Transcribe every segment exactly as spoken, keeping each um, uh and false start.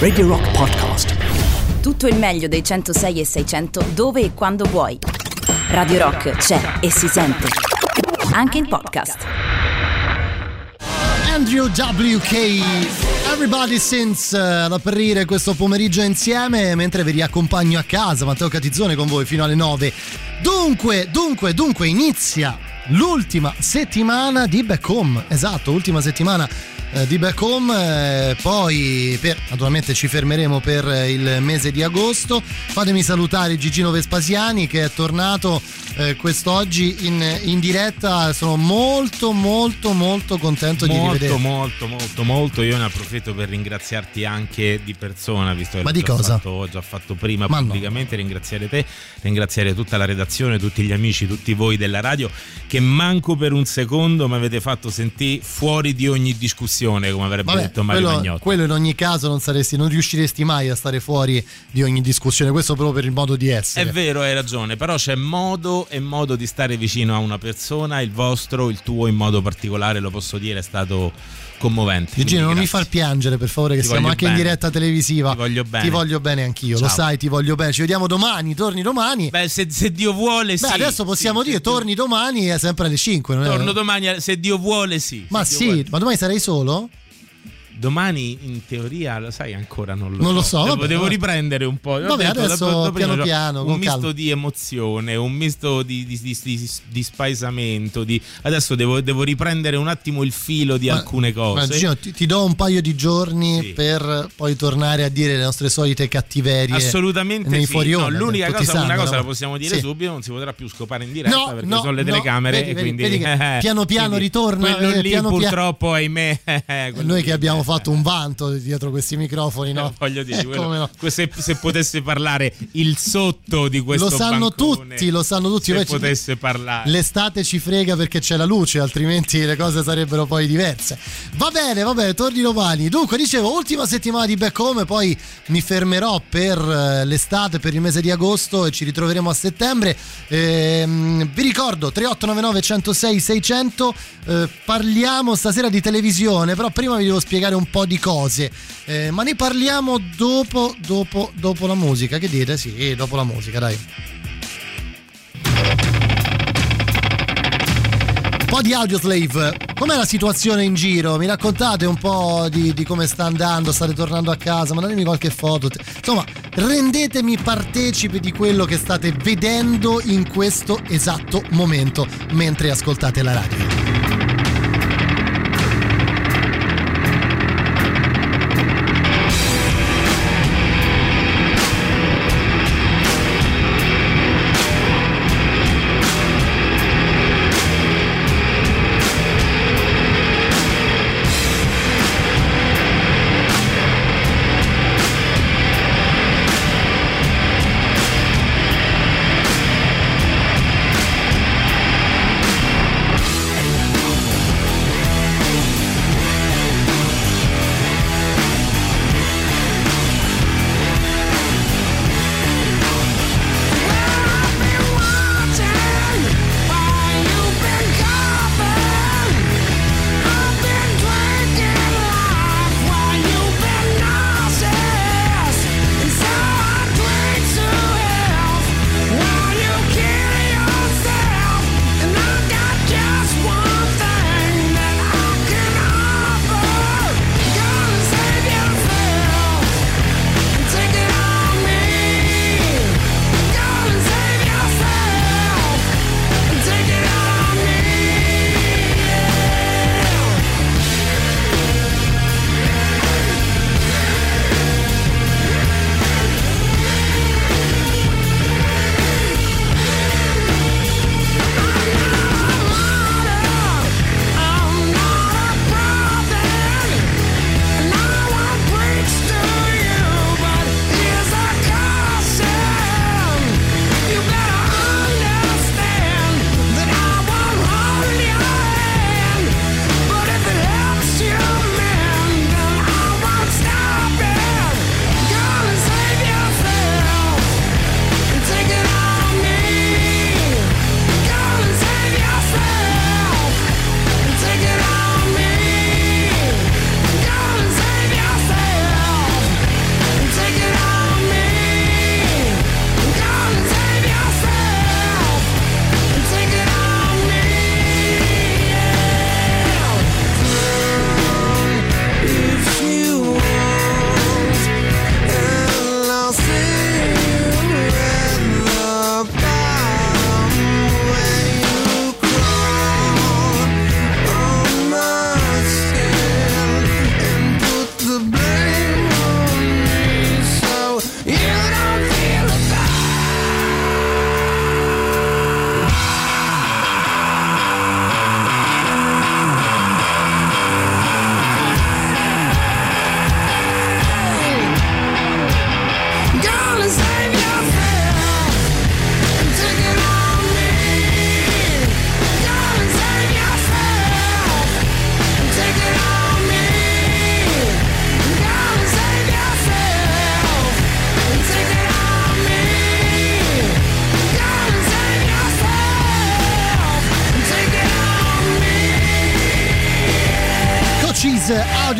Radio Rock Podcast. Tutto il meglio dei centosei e seicento dove e quando vuoi. Radio Rock c'è e si sente anche in podcast. Andrew W K, Everybody Since, uh, ad aprire questo pomeriggio insieme mentre vi riaccompagno a casa. Matteo Catizzone con voi fino alle nove. Dunque, dunque, dunque inizia l'ultima settimana di Back Home. Esatto, ultima settimana eh, di Back Home, eh, poi per, naturalmente ci fermeremo per eh, il mese di agosto. Fatemi salutare Gigino Vespasiani che è tornato eh, quest'oggi in, in diretta. Sono molto molto molto contento molto, di rivedere. Molto molto molto molto. Io ne approfitto per ringraziarti anche di persona, visto che Ma di già cosa? Fatto, ho già fatto prima Ma pubblicamente no. Ringraziare te, ringraziare tutta la redazione, tutti gli amici, tutti voi della radio che manco per un secondo mi avete fatto sentire fuori di ogni discussione, come avrebbe Vabbè, detto Mario quello, Magnotta. Quello in ogni caso non saresti, non riusciresti mai a stare fuori di ogni discussione, questo proprio per il modo di essere. È vero, hai ragione, però c'è modo e modo di stare vicino a una persona, il vostro, il tuo in modo particolare, lo posso dire, è stato commovente. Virginia, non mi far piangere per favore, che ti siamo anche bene. In diretta televisiva. Ti voglio bene. Ti voglio bene anch'io, Ciao. Lo sai, ti voglio bene. Ci vediamo domani, torni domani. Beh, se, se Dio vuole, Beh, sì. Beh, adesso possiamo sì, dire, torni tu. Domani è sempre alle cinque. Non Torno è... domani, se Dio vuole, sì. Ma sì, vuole. Ma domani sarai solo? Domani in teoria, lo sai, ancora non lo non so, lo so devo, vabbè, devo riprendere un po'. Vabbè, detto, adesso da, da, da prima, piano piano, un misto calma. Di emozione, un misto di, di, di, di, di spaesamento di... Adesso devo, devo riprendere un attimo il filo di ma, alcune cose ma, Gino, ti, ti do un paio di giorni sì. per poi tornare a dire le nostre solite cattiverie. Assolutamente sì, fuori no, onda, l'unica cosa, sanno, una cosa no? La possiamo dire sì. subito, non si potrà più scopare in diretta no, perché no, sono le telecamere no, vedi, e vedi, quindi, vedi che piano piano quindi, ritorna quello lì purtroppo ahimè noi che abbiamo fatto un vanto dietro questi microfoni, no? Eh, voglio dire, eh, quello, no? se, se potesse parlare il sotto di questo lo sanno bancone, tutti, lo sanno tutti. Se potesse parlare. L'estate ci frega perché c'è la luce, altrimenti le cose sarebbero poi diverse. Va bene, va bene, torni domani. Dunque, dicevo, ultima settimana di Back Home, poi mi fermerò per l'estate, per il mese di agosto e ci ritroveremo a settembre. Ehm, vi ricordo tre otto nove nove uno zero sei sei zero zero, eh, parliamo stasera di televisione, però prima vi devo spiegare un po' di cose, eh, ma ne parliamo dopo dopo dopo la musica, che dite? Sì, dopo la musica, dai. Un po' di Audioslave, com'è la situazione in giro? Mi raccontate un po' di, di come sta andando, state tornando a casa, mandatemi qualche foto, insomma rendetemi partecipe di quello che state vedendo in questo esatto momento mentre ascoltate la radio.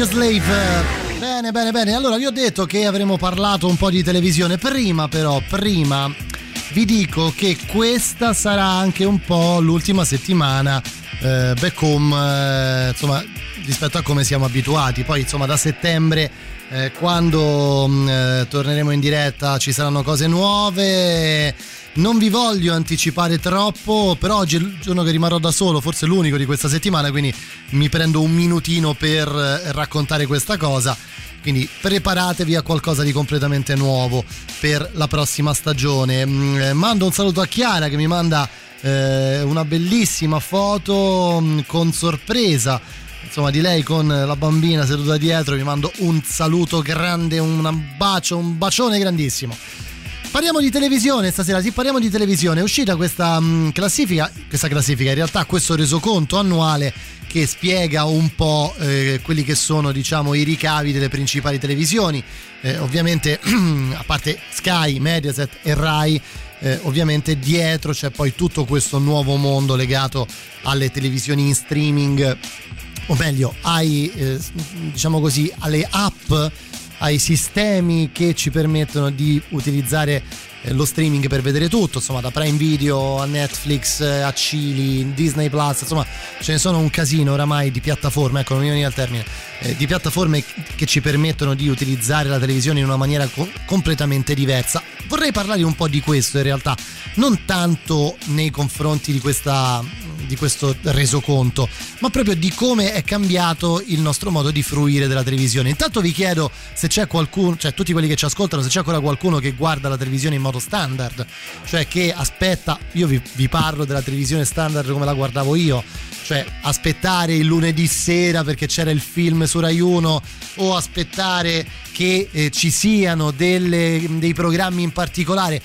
Audioslave. Bene, bene, bene. Allora, vi ho detto che avremmo parlato un po' di televisione. Prima, però, prima vi dico che questa sarà anche un po' l'ultima settimana eh, back home, eh, insomma, rispetto a come siamo abituati. Poi, insomma, da settembre, eh, quando eh, torneremo in diretta, ci saranno cose nuove. Non vi voglio anticipare troppo, però oggi è il giorno che rimarrò da solo, forse l'unico di questa settimana, quindi mi prendo un minutino per raccontare questa cosa. Quindi preparatevi a qualcosa di completamente nuovo per la prossima stagione. Mando un saluto a Chiara che mi manda eh, una bellissima foto con sorpresa, insomma, di lei con la bambina seduta dietro. Vi mando un saluto grande, un bacio, un bacione grandissimo. Parliamo di televisione stasera, sì, parliamo di televisione. È uscita questa mh, classifica, questa classifica in realtà questo resoconto annuale che spiega un po' eh, quelli che sono, diciamo, i ricavi delle principali televisioni, eh, ovviamente a parte Sky, Mediaset e Rai. Eh, ovviamente dietro c'è poi tutto questo nuovo mondo legato alle televisioni in streaming, o meglio ai, eh, diciamo così, alle app, ai sistemi che ci permettono di utilizzare eh, lo streaming per vedere tutto, insomma, da Prime Video a Netflix, a Chili, Disney Plus, insomma ce ne sono un casino oramai di piattaforme, ecco, non mi viene il termine, eh, di piattaforme che ci permettono di utilizzare la televisione in una maniera co- completamente diversa. Vorrei parlare un po' di questo in realtà, non tanto nei confronti di questa, di questo resoconto, ma proprio di come è cambiato il nostro modo di fruire della televisione. Intanto vi chiedo se c'è qualcuno, cioè tutti quelli che ci ascoltano, se c'è ancora qualcuno che guarda la televisione in modo standard, cioè che aspetta, io vi, vi parlo della televisione standard come la guardavo io, cioè aspettare il lunedì sera perché c'era il film su Rai uno, o aspettare che eh, ci siano delle, dei programmi in particolare.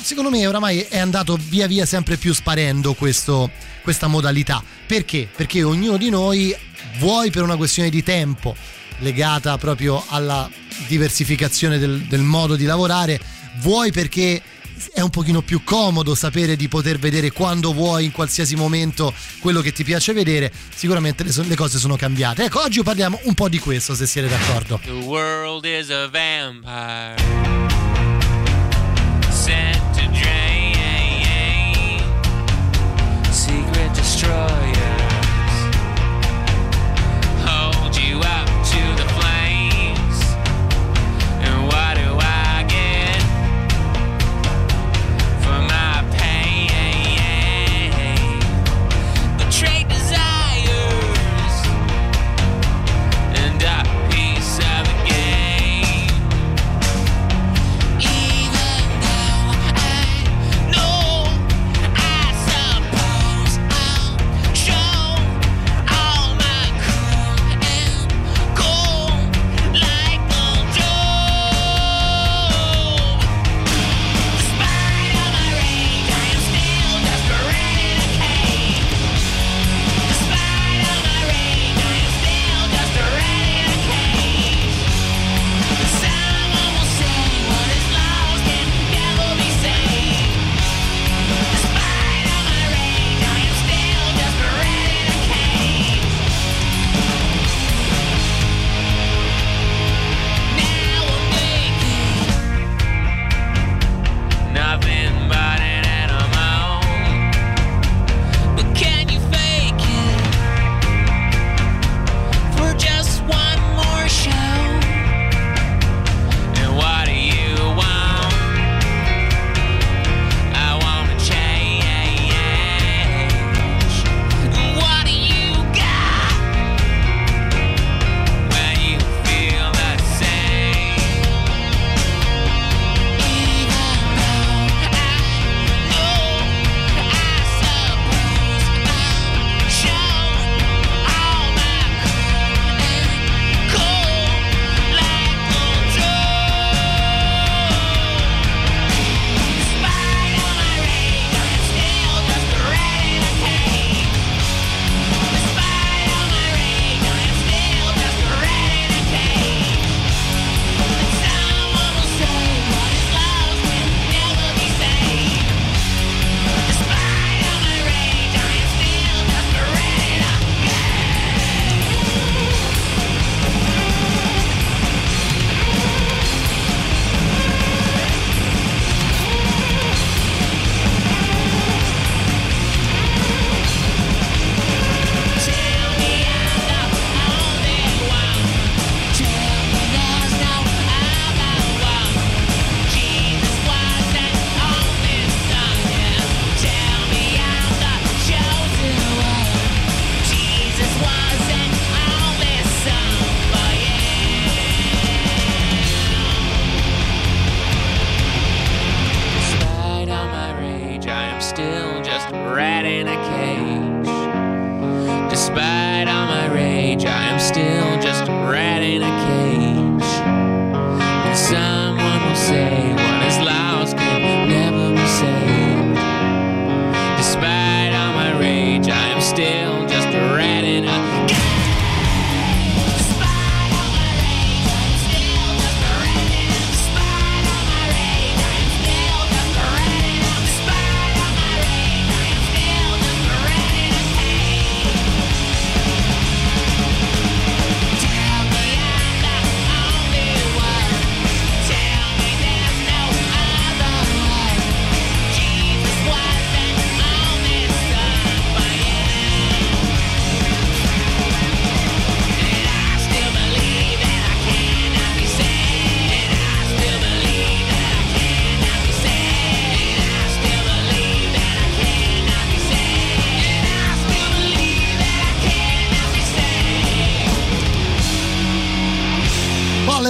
Secondo me oramai è andato via via sempre più sparendo questo, questa modalità. Perché? Perché ognuno di noi, vuoi per una questione di tempo legata proprio alla diversificazione del, del modo di lavorare, vuoi perché è un pochino più comodo sapere di poter vedere quando vuoi, in qualsiasi momento, quello che ti piace vedere, sicuramente le, so- le cose sono cambiate. Ecco, oggi parliamo un po' di questo, se siete d'accordo. The world is a vampire. Secret destroyers hold you up to the flames, and what do I get for my pain? Betrayed desires and a piece of the game.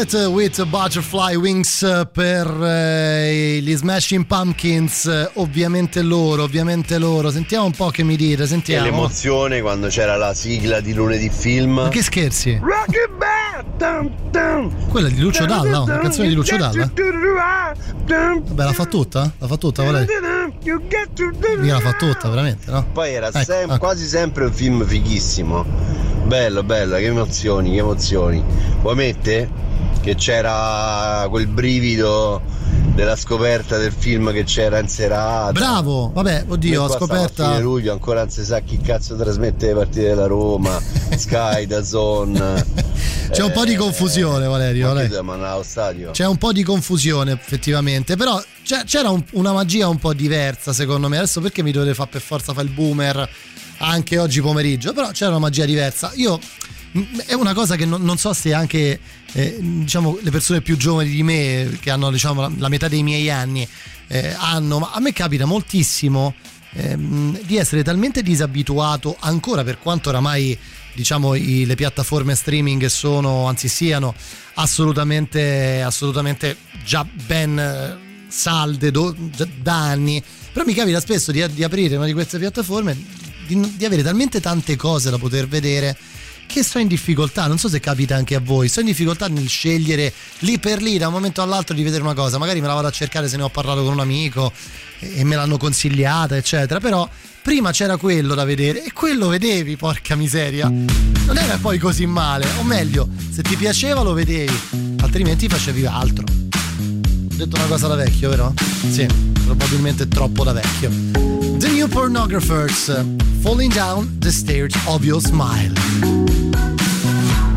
Kemet with Butterfly Wings per eh, gli Smashing Pumpkins, ovviamente loro, ovviamente loro. Sentiamo un po' che mi dite, sentiamo. E l'emozione quando c'era la sigla di Lunedì Film. Ma che scherzi? Quella di Lucio Dalla, oh, la canzone di Lucio Dalla. Vabbè, la fa tutta? La fa tutta, vorrei. Io la fa tutta, veramente, no? Poi era ecco, sem- ecco. quasi sempre un film fighissimo. Bello, bello, che emozioni, che emozioni. Vuoi mettere che c'era quel brivido della scoperta del film che c'era in serata? Bravo, vabbè, oddio, la scoperta. A fine luglio ancora non si sa chi cazzo trasmette le partite della Roma, Sky, DAZN. C'è eh, un po' di confusione, Valerio. Valerio. Stadio. C'è un po' di confusione, effettivamente, però c'era un, una magia un po' diversa, secondo me. Adesso perché mi dovete fare per forza fare il boomer anche oggi pomeriggio, però c'era una magia diversa. Io è una cosa che non, non so se anche eh, diciamo le persone più giovani di me, che hanno diciamo la, la metà dei miei anni, eh, hanno, ma a me capita moltissimo ehm, di essere talmente disabituato ancora, per quanto oramai diciamo i, le piattaforme streaming sono, anzi siano assolutamente assolutamente già ben salde do, da anni, però mi capita spesso di, di aprire una di queste piattaforme, Di, di avere talmente tante cose da poter vedere che sto in difficoltà, non so se capita anche a voi, sto in difficoltà nel scegliere lì per lì da un momento all'altro di vedere una cosa, magari me la vado a cercare se ne ho parlato con un amico e me l'hanno consigliata eccetera, però prima c'era quello da vedere e quello vedevi, porca miseria, non era poi così male, o meglio, se ti piaceva lo vedevi, altrimenti facevi altro. Ho detto una cosa da vecchio, vero? Sì, probabilmente troppo da vecchio. The New Pornographers, Falling Down the Stairs of Your Smile. We'll be right back.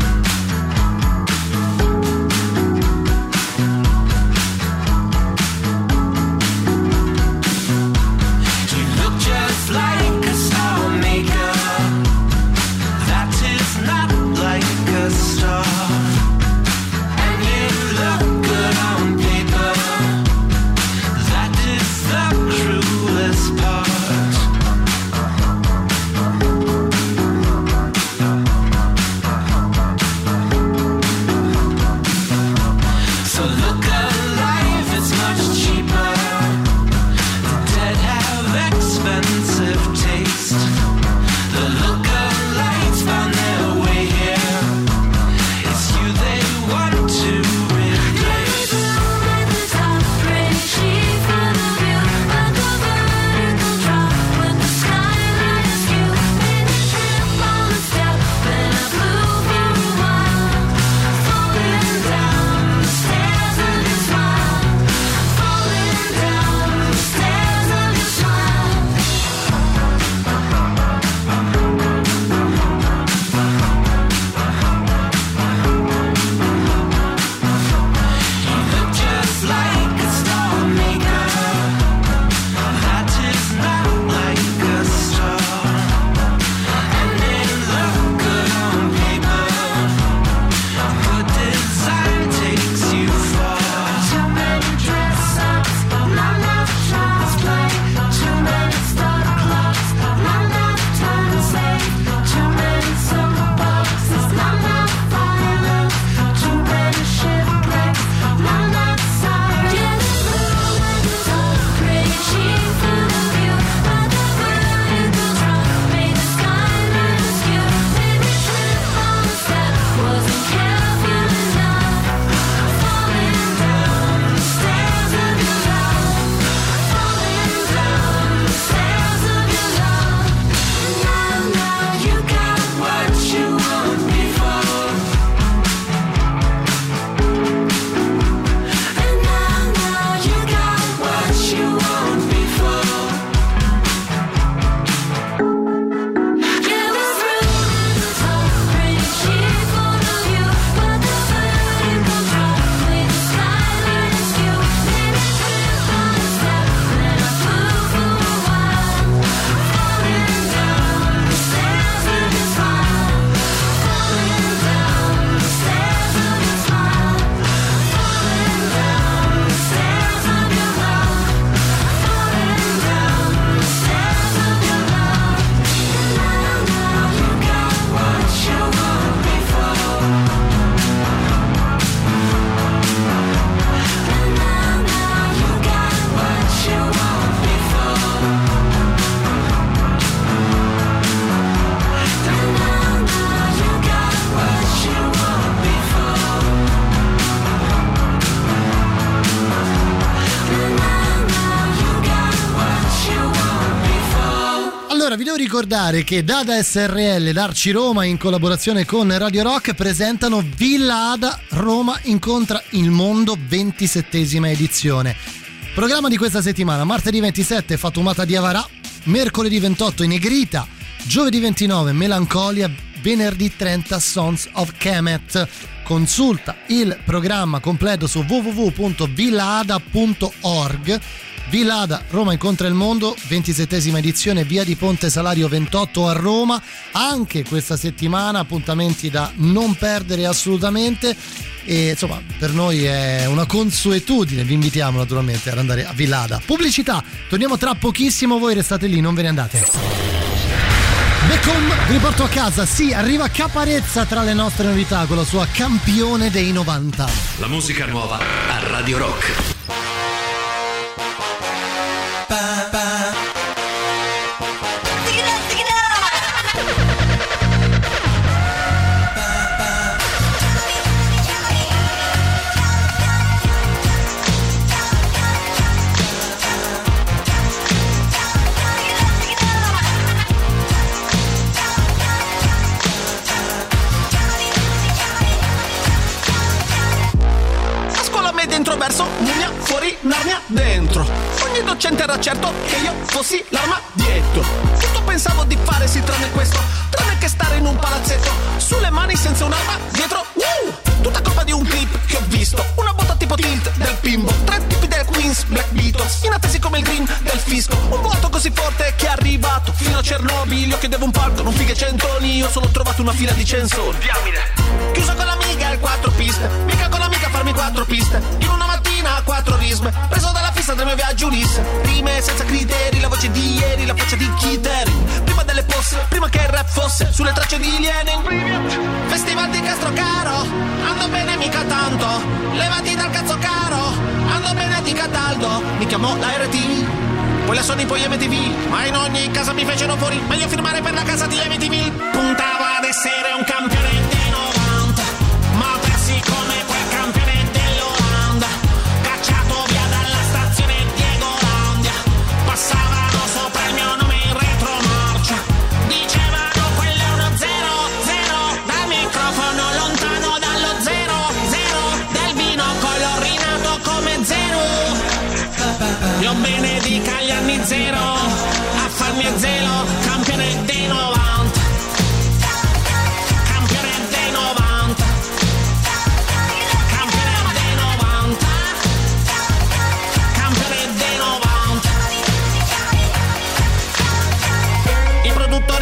volevo ricordare che Dada S R L, Darci Roma in collaborazione con Radio Rock presentano Villa Ada Roma incontra il mondo, ventisettesima edizione. Programma di questa settimana: martedì ventisette Fatumata Diawara, mercoledì ventotto Inegrita, giovedì ventinove Melancolia, venerdì trenta Sons of Kemet. Consulta il programma completo su w w w punto villaada punto org. Villa Ada Roma incontra il mondo, ventisettesima edizione, via di Ponte Salario ventotto a Roma. Anche questa settimana appuntamenti da non perdere assolutamente, e insomma per noi è una consuetudine, vi invitiamo naturalmente ad andare a Villa Ada. Pubblicità, torniamo tra pochissimo, voi restate lì, non ve ne andate. Becom, vi riporto a casa, sì, arriva Caparezza tra le nostre novità con la sua Campione dei novanta. La musica nuova a Radio Rock. Ba, ba. Sigla, sigla. Ba, ba. A scuola me dentro verso Mugna, fuori Narnia, dentro. Ogni docente era certo che io fossi l'armadietto. Tutto pensavo di fare, sì, tranne questo, tranne che stare in un palazzetto, sulle mani senza un'arma dietro. Uh! Tutta colpa di un clip che ho visto, una botta tipo tilt del Pimbo, tre tipi del Queens, Black Beatles, inattesi come il green del fisco. Un vuoto così forte che è arrivato fino a Chernobyl. Io chiedevo un palco, non fighe centoni, io solo ho trovato una fila di censori. Diamine! Chiuso con l'amica al quattro piste, mica con l'amica a farmi quattro piste, in una mattina a quattro risme, preso dalla fissa del mio viaggio Ulisse. Rime senza criteri, la voce di ieri, la faccia di Kitering, prima delle posse, prima che il rap fosse sulle tracce di Lenin. Festival di Castro Caro, ando bene mica tanto, levati dal cazzo caro, ando bene di Cataldo. Mi chiamò la R T V, poi la Sony, poi M T V, ma in ogni casa mi fecero fuori, meglio firmare per la casa di M T V. Puntavo ad essere un campione dei novanta, ma persi come quel campione dell'Olanda, cacciato via dalla stazione Diego Landia. Passavano sopra il mio nome in retromarcia, dicevano quello è uno zero, zero, dal microfono lontano dallo zero, zero, del vino colorinato come zero. Non benedica gli anni zero, a farmi è zero, campione dei novanta.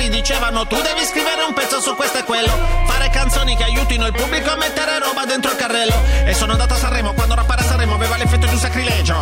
Dicevano tu devi scrivere un pezzo su questo e quello, fare canzoni che aiutino il pubblico a mettere roba dentro il carrello. E sono andato a Sanremo, quando rappare a Sanremo aveva l'effetto di un sacrilegio.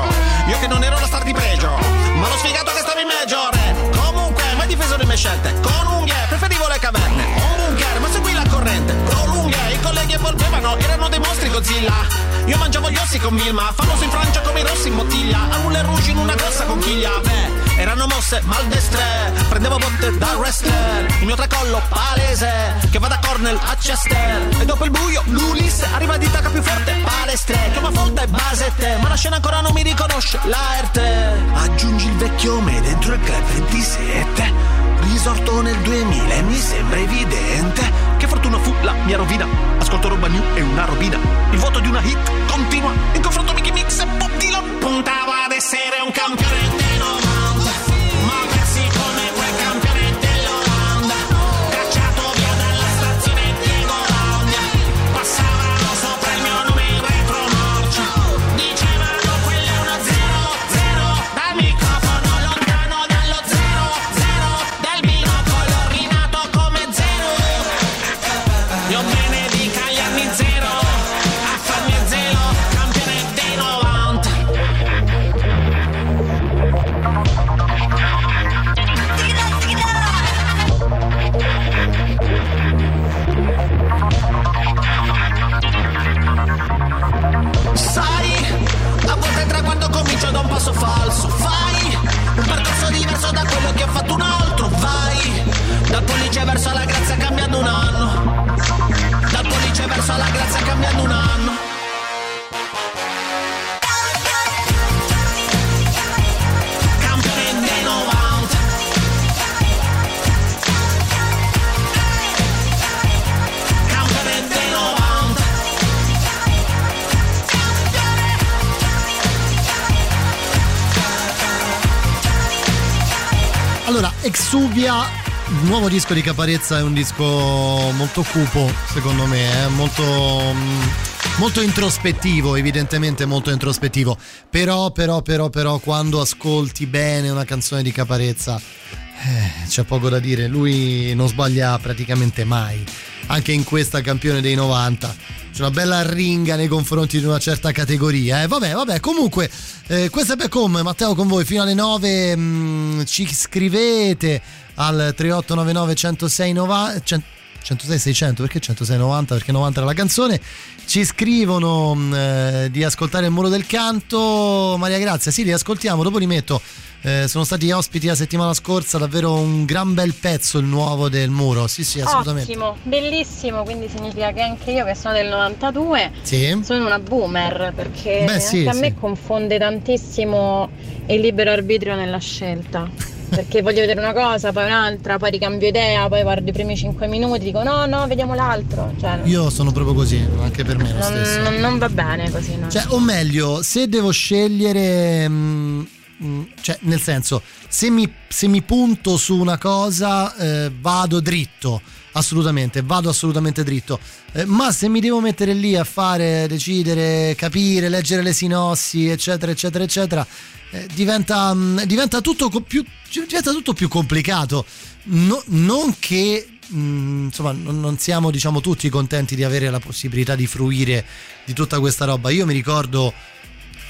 Io che non ero la star di pregio, ma l'ho sfigato che stavo in maggiore. Comunque mai difeso le mie scelte, con unghie preferivo le caverne, un bunker ma seguì la corrente. Con unghie i colleghi evolvevano, erano dei mostri Godzilla. Io mangiavo gli ossi con Vilma, famoso in Francia come i rossi in bottiglia, al Moulin Rouge in una grossa conchiglia. Beh, erano mosse maldestre, prendevo botte da wrestler, il mio tracollo palese, che va da Cornell a Chester. E dopo il buio, l'Ulisse, arriva di tacca più forte, palestre, chiama folta e basette, ma la scena ancora non mi riconosce, l'arte. Aggiungi il vecchiome dentro il club ventisette, risorto nel duemila e mi sembra evidente che fortuna fu la mia rovina. Ascolto roba new e una robina, il vuoto di una hit continua, in confronto Mickey Mix e Bob Dylan. Puntavo ad essere un campione dei novanta, ma persi come quel campione dell'Olanda, cacciato via dalla stazione Diego Landia. Passavano sopra il mio nome in retromarcia, dicevano quello è uno zero, zero, dal microfono lontano dallo zero, zero, del vino colorinato come zero. Io benedica gli anni zero, zero, Allora, Exuvia, il nuovo disco di Caparezza, è un disco molto cupo, secondo me, eh? molto molto introspettivo, evidentemente molto introspettivo. Però, però, però, però, quando ascolti bene una canzone di Caparezza, eh, c'è poco da dire, lui non sbaglia praticamente mai. Anche in questa, campione dei novanta, c'è una bella arringa nei confronti di una certa categoria. Eh. Vabbè, vabbè, comunque, eh, questo è Back Home, Matteo con voi fino alle nove. Mh, ci scrivete al trentotto novantanove centosei novanta centosei seicento, perché centosei novanta? Perché novanta era la canzone. Ci scrivono eh, di ascoltare il Muro del Canto. Maria Grazia, sì, li ascoltiamo, dopo li metto. Eh, sono stati ospiti la settimana scorsa, davvero un gran bel pezzo il nuovo del Muro. Sì, sì, assolutamente. Ottimo, bellissimo, quindi significa che anche io, che sono del novantadue, sì, sono una boomer, perché Beh, sì, anche a sì. me confonde tantissimo il libero arbitrio nella scelta. Perché voglio vedere una cosa, poi un'altra, poi ricambio idea, poi guardo i primi cinque minuti, dico no, no, vediamo l'altro. Cioè, io sono proprio così, anche per me è lo stesso. Non, non va bene così, no? Cioè, o meglio, se devo scegliere, mh, mh, cioè, nel senso, se mi, se mi punto su una cosa, eh, vado dritto. Assolutamente, vado assolutamente dritto, eh, ma se mi devo mettere lì a fare, decidere, capire, leggere le sinossi, eccetera, eccetera, eccetera, eh, diventa, mh, diventa, tutto co- più, diventa tutto più complicato. No, non che mh, insomma, non, non siamo, diciamo, tutti contenti di avere la possibilità di fruire di tutta questa roba. Io mi ricordo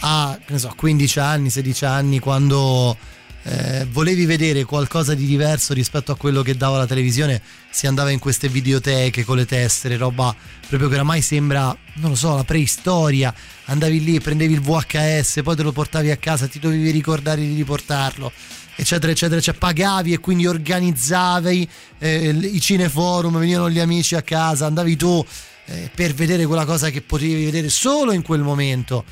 a che ne so, quindici anni, sedici anni, quando Eh, volevi vedere qualcosa di diverso rispetto a quello che dava la televisione, si andava in queste videoteche con le tessere, roba proprio che oramai sembra, non lo so, la preistoria. Andavi lì, prendevi il V H S, poi te lo portavi a casa, ti dovevi ricordare di riportarlo, eccetera eccetera, cioè pagavi e quindi organizzavi eh, i cineforum, venivano gli amici a casa, andavi tu eh, per vedere quella cosa che potevi vedere solo in quel momento,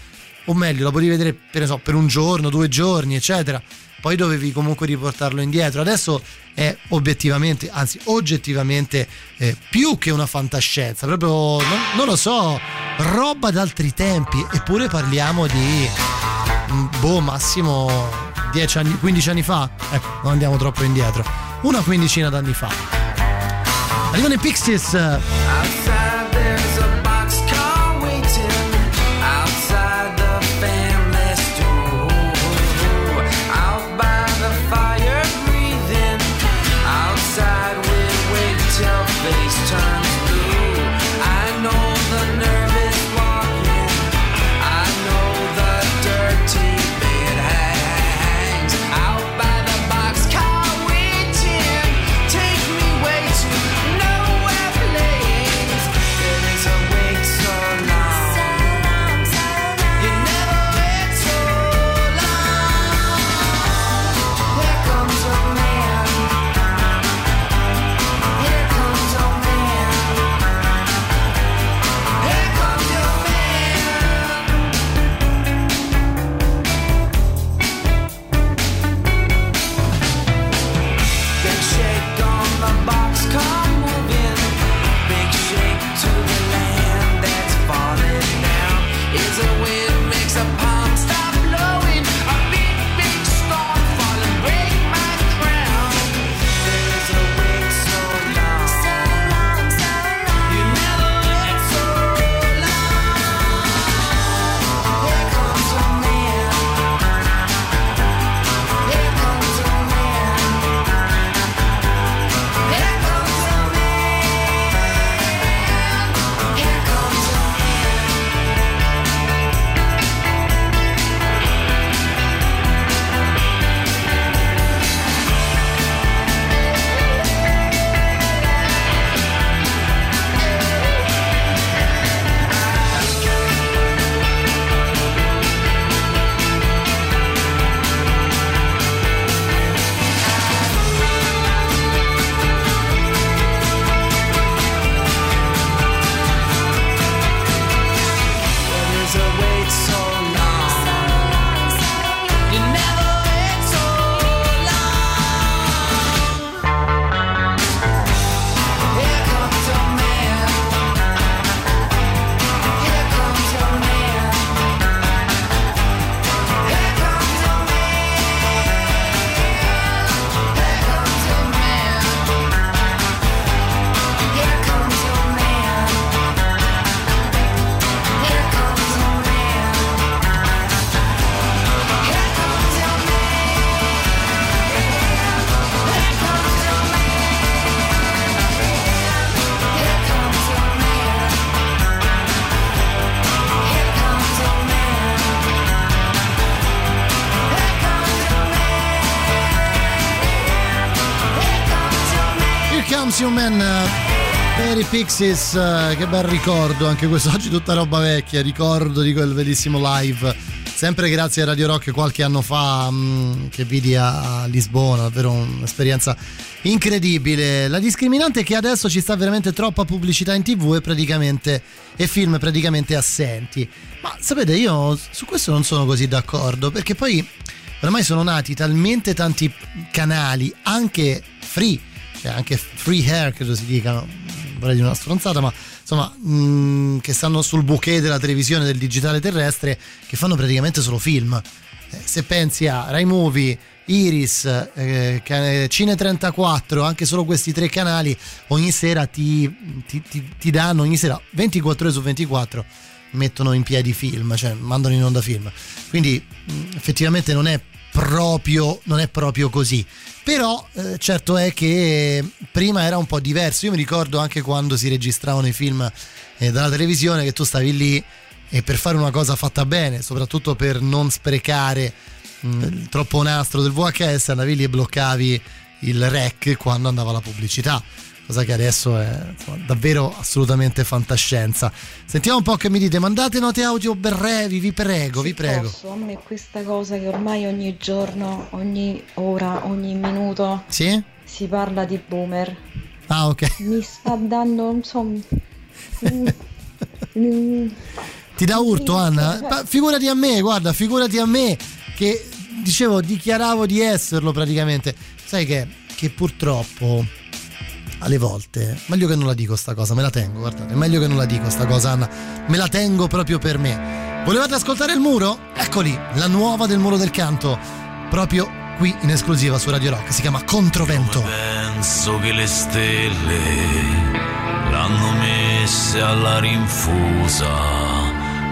o meglio la potevi vedere per, ne so, per un giorno, due giorni, eccetera. Poi dovevi comunque riportarlo indietro. Adesso è obiettivamente, anzi oggettivamente, eh, più che una fantascienza, proprio non, non lo so, roba d'altri tempi. Eppure parliamo di boh, massimo dieci anni, quindici anni fa. Ecco, non andiamo troppo indietro, una quindicina d'anni fa. Arrivano i Pixies. Human per i Pixies, che bel ricordo anche quest'oggi, tutta roba vecchia, ricordo di quel bellissimo live, sempre grazie a Radio Rock qualche anno fa, che vidi a Lisbona, davvero un'esperienza incredibile. La discriminante è che adesso ci sta veramente troppa pubblicità in tv e praticamente e film praticamente assenti, ma sapete, io su questo non sono così d'accordo, perché poi ormai sono nati talmente tanti canali anche free, cioè anche free hair credo si dicano, vorrei di una stronzata, ma insomma mh, che stanno sul bouquet della televisione, del digitale terrestre, che fanno praticamente solo film. Eh, se pensi a Rai Movie, Iris, eh, Cine trentaquattro, anche solo questi tre canali ogni sera ti, ti, ti, ti danno, ogni sera ventiquattro ore su ventiquattro mettono in piedi film, cioè mandano in onda film, quindi mh, effettivamente non è proprio non è proprio così, però eh, certo è che prima era un po' diverso. Io mi ricordo anche quando si registravano i film eh, dalla televisione, che tu stavi lì e per fare una cosa fatta bene, soprattutto per non sprecare mh, troppo nastro del V H S, andavi lì e bloccavi il rec quando andava la pubblicità, cosa che adesso è insomma, davvero assolutamente fantascienza. Sentiamo un po' che mi dite, mandate note audio brevi, vi prego, vi prego. Posso, a me questa cosa che ormai ogni giorno, ogni ora, ogni minuto sì? si parla di boomer. Ah, ok. Mi sta dando, insomma... Ti dà urto, Anna? Ma figurati a me, guarda, figurati a me che, dicevo, dichiaravo di esserlo praticamente. Sai che, che purtroppo... alle volte meglio che non la dico sta cosa, me la tengo, guardate, meglio che non la dico sta cosa, Anna, me la tengo proprio per me. Volevate ascoltare il muro? Eccoli, la nuova del Muro del Canto, proprio qui in esclusiva su Radio Rock, si chiama Controvento. Come penso che le stelle l'hanno messa alla rinfusa,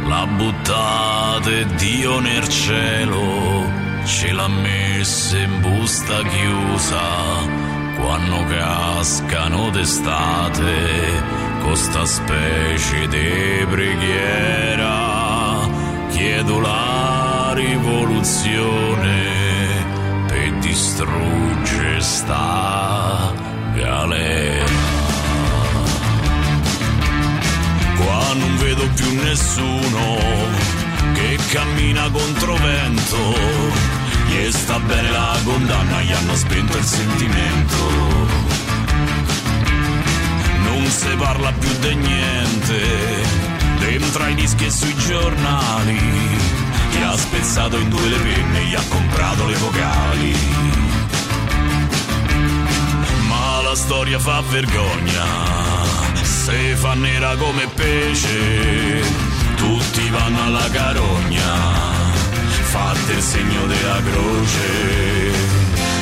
la buttate Dio nel cielo, ce l'ha messa in busta chiusa. Quando cascano d'estate, con sta specie di preghiera, chiedo la rivoluzione per distruggere sta galera. Qua non vedo più nessuno che cammina contro vento. E sta bene la condanna, gli hanno spento il sentimento. Non si parla più di niente, dentro ai dischi e sui giornali. Chi ha spezzato in due le penne, gli ha comprato le vocali. Ma la storia fa vergogna, se fa nera come pesce, tutti vanno alla carogna. Fate il segno della croce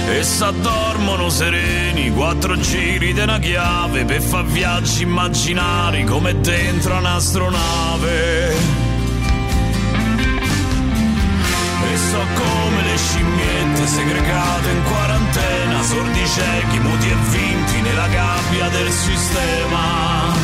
e s'addormono sereni, quattro giri di una chiave per far viaggi immaginari come dentro un'astronave. E so come le scimmiette segregate in quarantena, sordi ciechi, muti e vinti nella gabbia del sistema.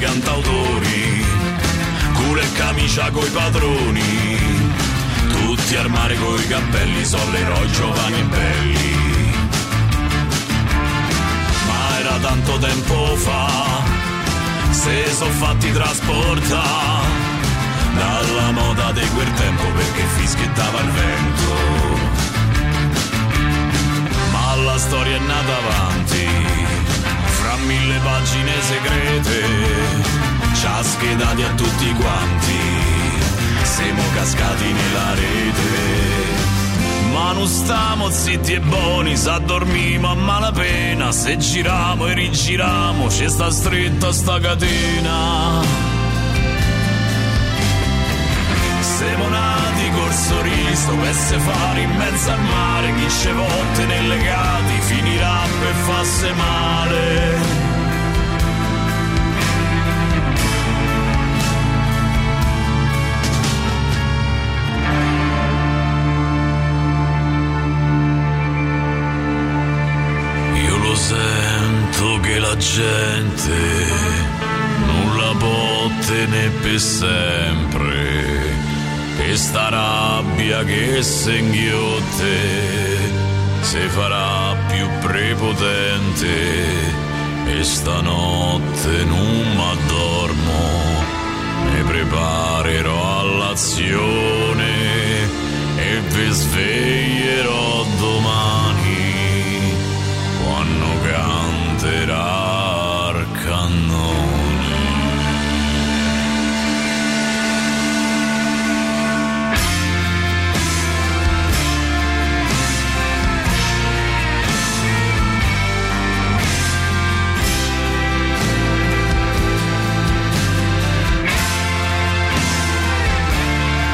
Cantautori, cura e camicia coi padroni, tutti al mare coi cappelli, sono eroi giovani e belli. Ma era tanto tempo fa, se sono fatti trasporta dalla moda di quel tempo perché fischiettava il vento. Ma la storia è nata avanti. Tra mille pagine segrete ci ha schedati a tutti quanti, siamo cascati nella rete. Ma non stiamo zitti e buoni, s'addormimo a malapena, se giriamo e rigiriamo c'è sta stretta sta catena. Siamo nati col sorriso per se fare in mezzo al mare, chi ce volte nelle legati finirà per farsi male. la gente nulla può tenere per sempre, e sta rabbia che s'inghiotte se farà più prepotente, e stanotte non m'addormo, mi preparerò all'azione e vi sveglierò domani quando canterà il cannone.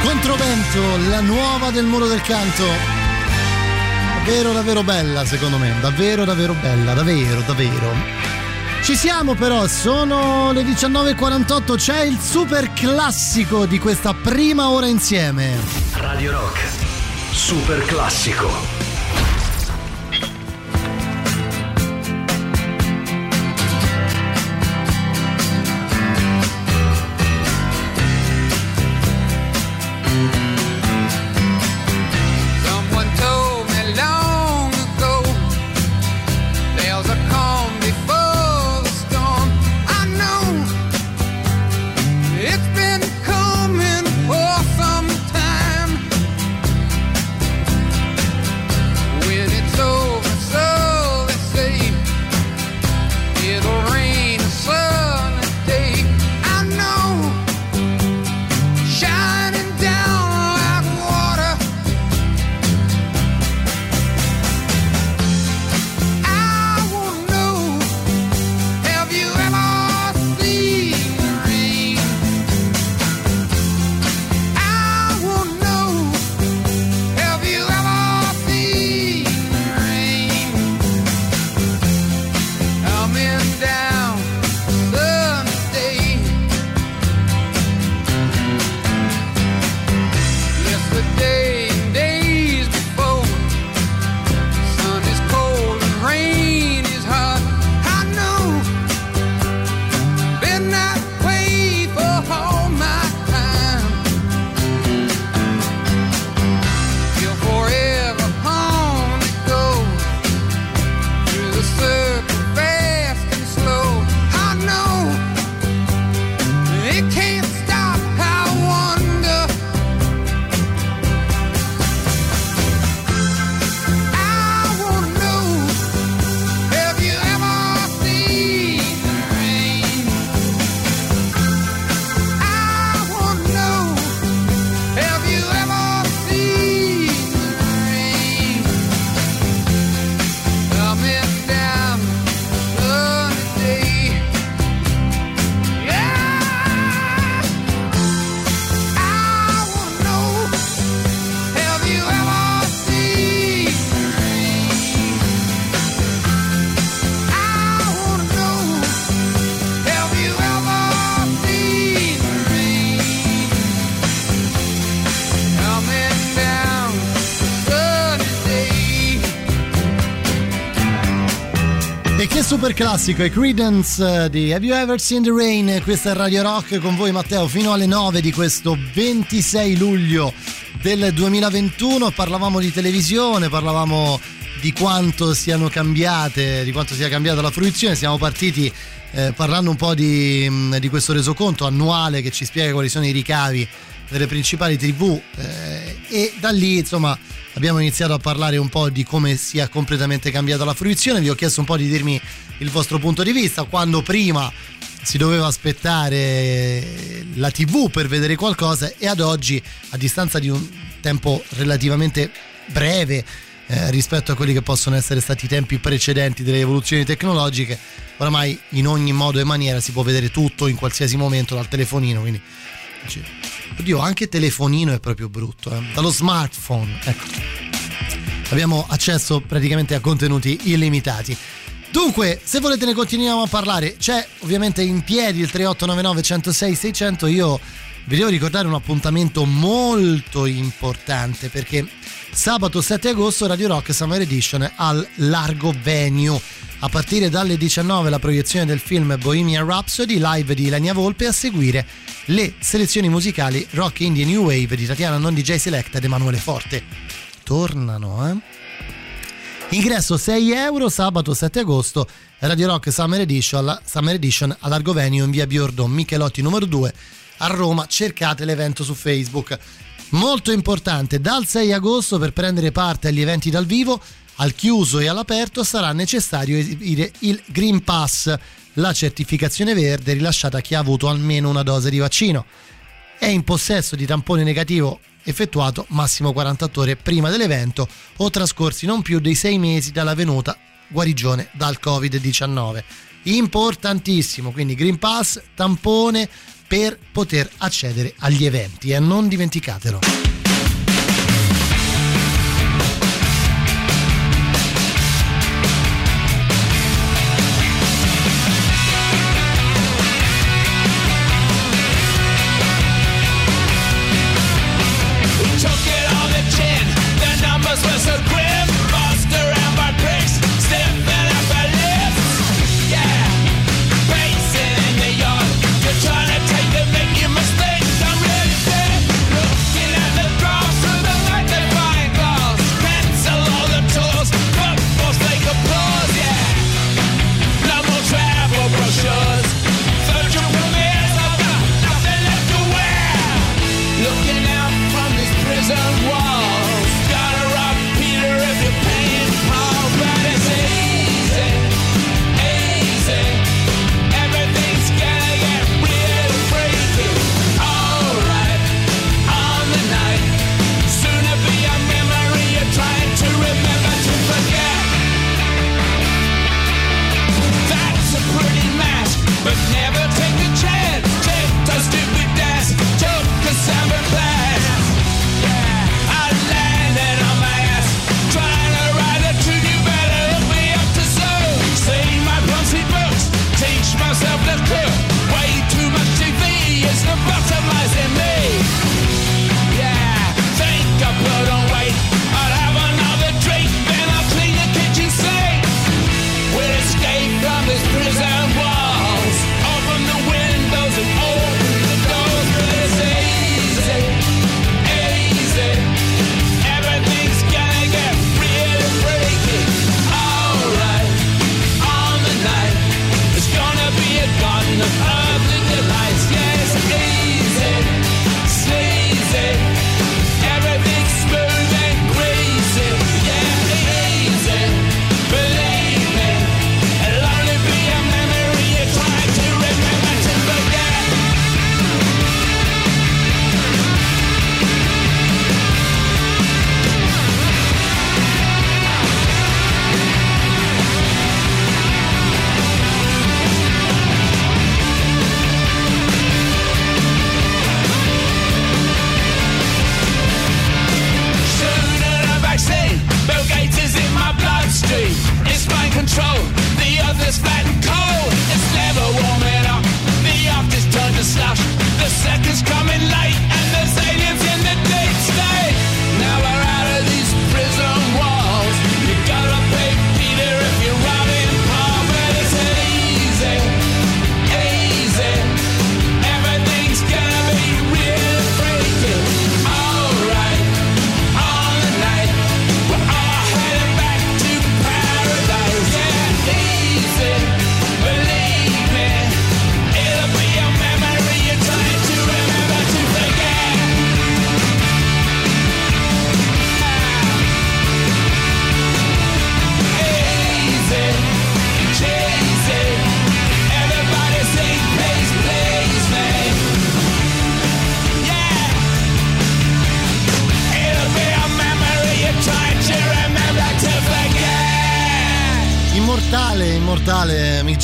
Controvento, la nuova del Muro del Canto, davvero davvero bella, secondo me, davvero davvero bella, davvero davvero. Ci siamo però, sono le diciannove e quarantotto, c'è il super classico di questa prima ora insieme. Radio Rock, super classico. Super classico e Creedence di Have You Ever Seen the Rain. Questa è Radio Rock con voi Matteo fino alle nove di questo ventisei luglio del duemilaventuno. Parlavamo di televisione, parlavamo di quanto siano cambiate, di quanto sia cambiata la fruizione. Siamo partiti eh, parlando un po' di, di questo resoconto annuale che ci spiega quali sono i ricavi delle principali tivù eh, e da lì insomma abbiamo iniziato a parlare un po' di come sia completamente cambiata la fruizione. Vi ho chiesto un po' di dirmi il vostro punto di vista. Quando prima si doveva aspettare la tivù per vedere qualcosa, e ad oggi, a distanza di un tempo relativamente breve eh, rispetto a quelli che possono essere stati i tempi precedenti delle evoluzioni tecnologiche, oramai in ogni modo e maniera si può vedere tutto in qualsiasi momento dal telefonino, quindi oddio, anche telefonino è proprio brutto, eh? Dallo smartphone, ecco. Abbiamo accesso praticamente a contenuti illimitati. Dunque, se volete ne continuiamo a parlare. C'è ovviamente in piedi il tre otto nove nove, centosei, seicento. Io vi devo ricordare un appuntamento molto importante, perché sabato sette agosto Radio Rock Summer Edition al Largo Venue. A partire dalle diciannove la proiezione del film Bohemian Rhapsody, live di Ilenia Volpe, a seguire le selezioni musicali Rock Indie New Wave di Tatiana Non D J Select ed Emanuele Forte. Tornano, eh? Ingresso sei euro, sabato sette agosto, Radio Rock Summer Edition, Summer Edition a Largo Venue in via Biordo Michelotti numero due a Roma. Cercate l'evento su Facebook. Molto importante, dal sei agosto per prendere parte agli eventi dal vivo, al chiuso e all'aperto, sarà necessario esibire il Green Pass, la certificazione verde rilasciata a chi ha avuto almeno una dose di vaccino. È in possesso di tampone negativo effettuato massimo quarantotto ore prima dell'evento o trascorsi non più dei sei mesi dalla venuta guarigione dal covid diciannove. Importantissimo, quindi Green Pass, tampone per poter accedere agli eventi, e eh? non dimenticatelo.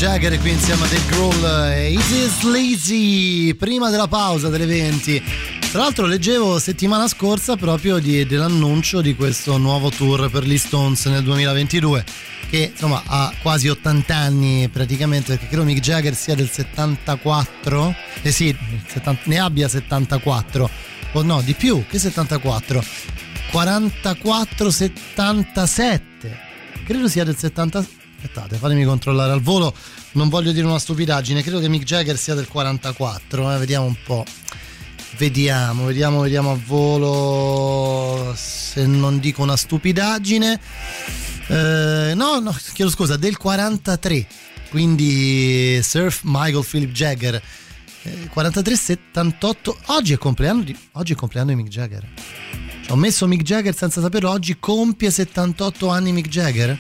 Jagger qui insieme a Dave Grohl, Easy Sleazy. Prima della pausa delle venti Tra l'altro leggevo settimana scorsa proprio di, dell'annuncio di questo nuovo tour per gli Stones nel duemilaventidue, che insomma ha quasi ottanta anni praticamente, perché credo Mick Jagger sia del settantaquattro, eh sì, settanta, ne abbia settantaquattro, o no, di più che settantaquattro, quarantaquattro, settantasette, credo sia del settantasette. Aspettate, fatemi controllare al volo, non voglio dire una stupidaggine, credo che Mick Jagger sia del quarantaquattro, eh? Vediamo un po', vediamo, vediamo, vediamo a volo se non dico una stupidaggine, eh, no, no, chiedo scusa, del quarantatré, quindi Surf Michael Philip Jagger, eh, quarantatré settantotto, oggi è compleanno di, oggi è compleanno di Mick Jagger, cioè, ho messo Mick Jagger senza saperlo, oggi compie settantotto anni Mick Jagger.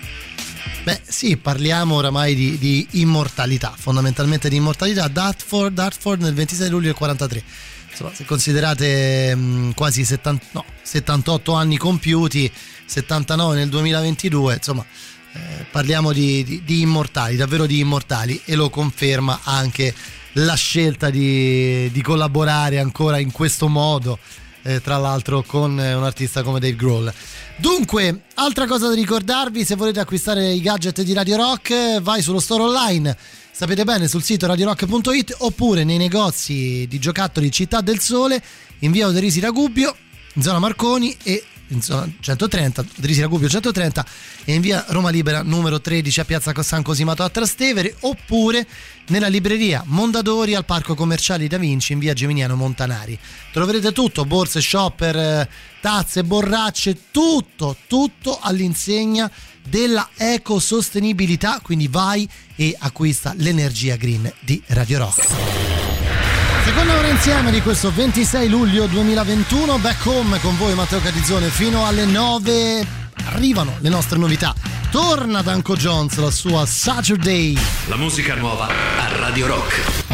Beh sì, parliamo oramai di, di immortalità, fondamentalmente di immortalità. Dartford, Dartford nel ventisei luglio del quarantatré, insomma, se considerate mh, quasi settanta, no, settantotto anni compiuti, settantanove nel duemilaventidue, insomma eh, parliamo di, di, di immortali, davvero di immortali, e lo conferma anche la scelta di, di collaborare ancora in questo modo, Eh, tra l'altro con eh, un artista come Dave Grohl. Dunque, altra cosa da ricordarvi, se volete acquistare i gadget di Radio Rock, vai sullo store online, sapete bene, sul sito radiorock punto it, oppure nei negozi di giocattoli Città del Sole in via Oderisi Ragubbio in zona Marconi e in zona centotrenta, Oderisi Ragubbio centotrenta, e in via Roma Libera numero tredici a piazza San Cosimato a Trastevere, oppure nella libreria Mondadori al Parco Commerciale Da Vinci in via Geminiano Montanari. Troverete tutto, borse, shopper, tazze, borracce, tutto, tutto all'insegna della ecosostenibilità, quindi vai e acquista l'energia green di Radio Rock. Seconda ora insieme di questo ventisei luglio duemilaventuno, Back Home con voi Matteo Catizzone fino alle nove. Arrivano le nostre novità. Torna Danko Jones, la sua Saturday. La musica nuova a Radio Rock.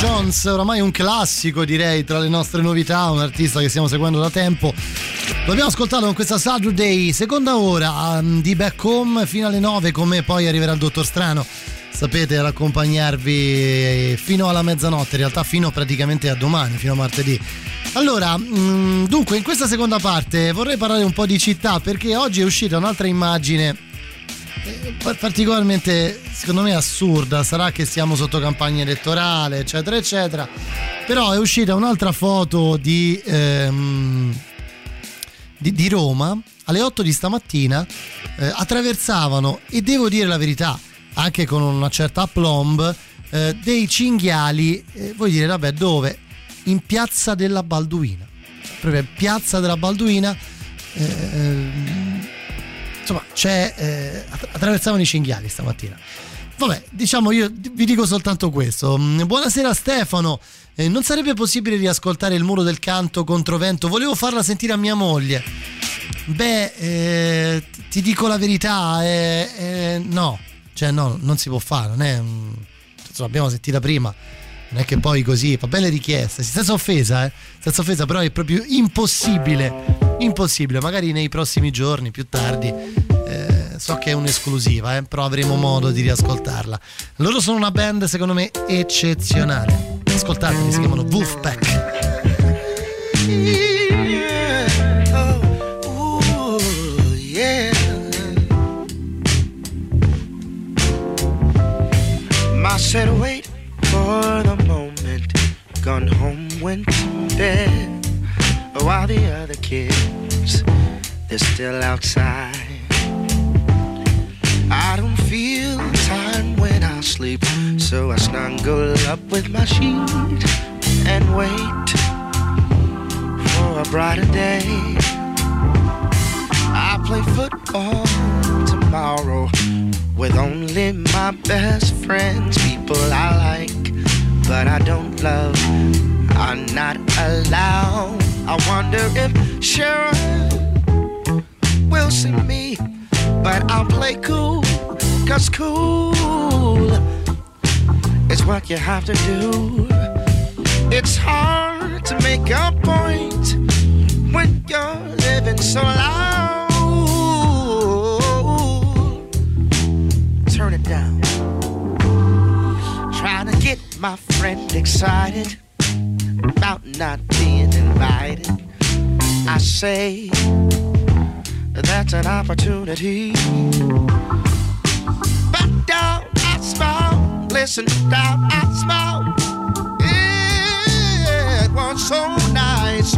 Jones, oramai un classico direi tra le nostre novità, un artista che stiamo seguendo da tempo. L'abbiamo ascoltato con questa Saturday, seconda ora um, di Back Home fino alle nove, come poi arriverà il Dottor Strano. Sapete, ad accompagnarvi fino alla mezzanotte, in realtà fino praticamente a domani, fino a martedì. Allora, mh, dunque in questa seconda parte vorrei parlare un po' di città, perché oggi è uscita un'altra immagine particolarmente, secondo me, assurda. Sarà che siamo sotto campagna elettorale, eccetera eccetera, però è uscita un'altra foto di, ehm, di, di Roma alle otto di stamattina. Eh, attraversavano, e devo dire la verità anche con una certa aplomb, eh, dei cinghiali. Eh, voi dire, vabbè, dove? In piazza della Balduina, proprio in piazza della Balduina, eh, insomma c'è, eh, attraversavano i cinghiali stamattina. Vabbè, diciamo, io vi dico soltanto questo. Buonasera Stefano, eh, non sarebbe possibile riascoltare il Muro del Canto Controvento? Volevo farla sentire a mia moglie. Beh, eh, ti dico la verità, eh, eh, no, cioè no, non si può fare, non è, l'abbiamo sentita prima. Non è che poi così, fa belle richieste, senza offesa, eh? Senza offesa, però è proprio impossibile, impossibile, magari nei prossimi giorni, più tardi, eh, so che è un'esclusiva, eh? Però avremo modo di riascoltarla. Loro sono una band secondo me eccezionale, ascoltateli, si chiamano Wolfpack. For the moment, gone home, went to bed, while the other kids, they're still outside. I don't feel time when I sleep, so I snuggle up with my sheet and wait for a brighter day. I play football tomorrow with only my best friends, people I like but I don't love are not allowed. I wonder if Cheryl will see me, but I'll play cool, cause cool is what you have to do. It's hard to make a point when you're living so loud. Turn it down. Trying to get my friend excited about not being invited. I say that's an opportunity. But down I smile, listen, down I smile. It was so nice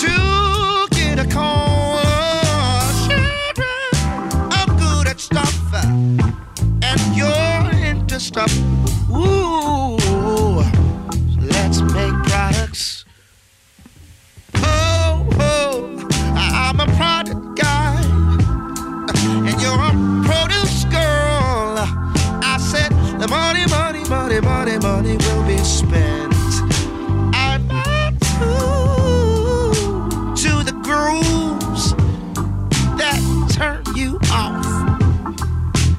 to get a call. Oh, children, I'm good at stuff, and you're into stuff. Ooh, let's make products. Oh, oh, I'm a product guy, and you're a produce girl. I said the money, money, money, money, money will be spent. I want to to the grooves that turn you off,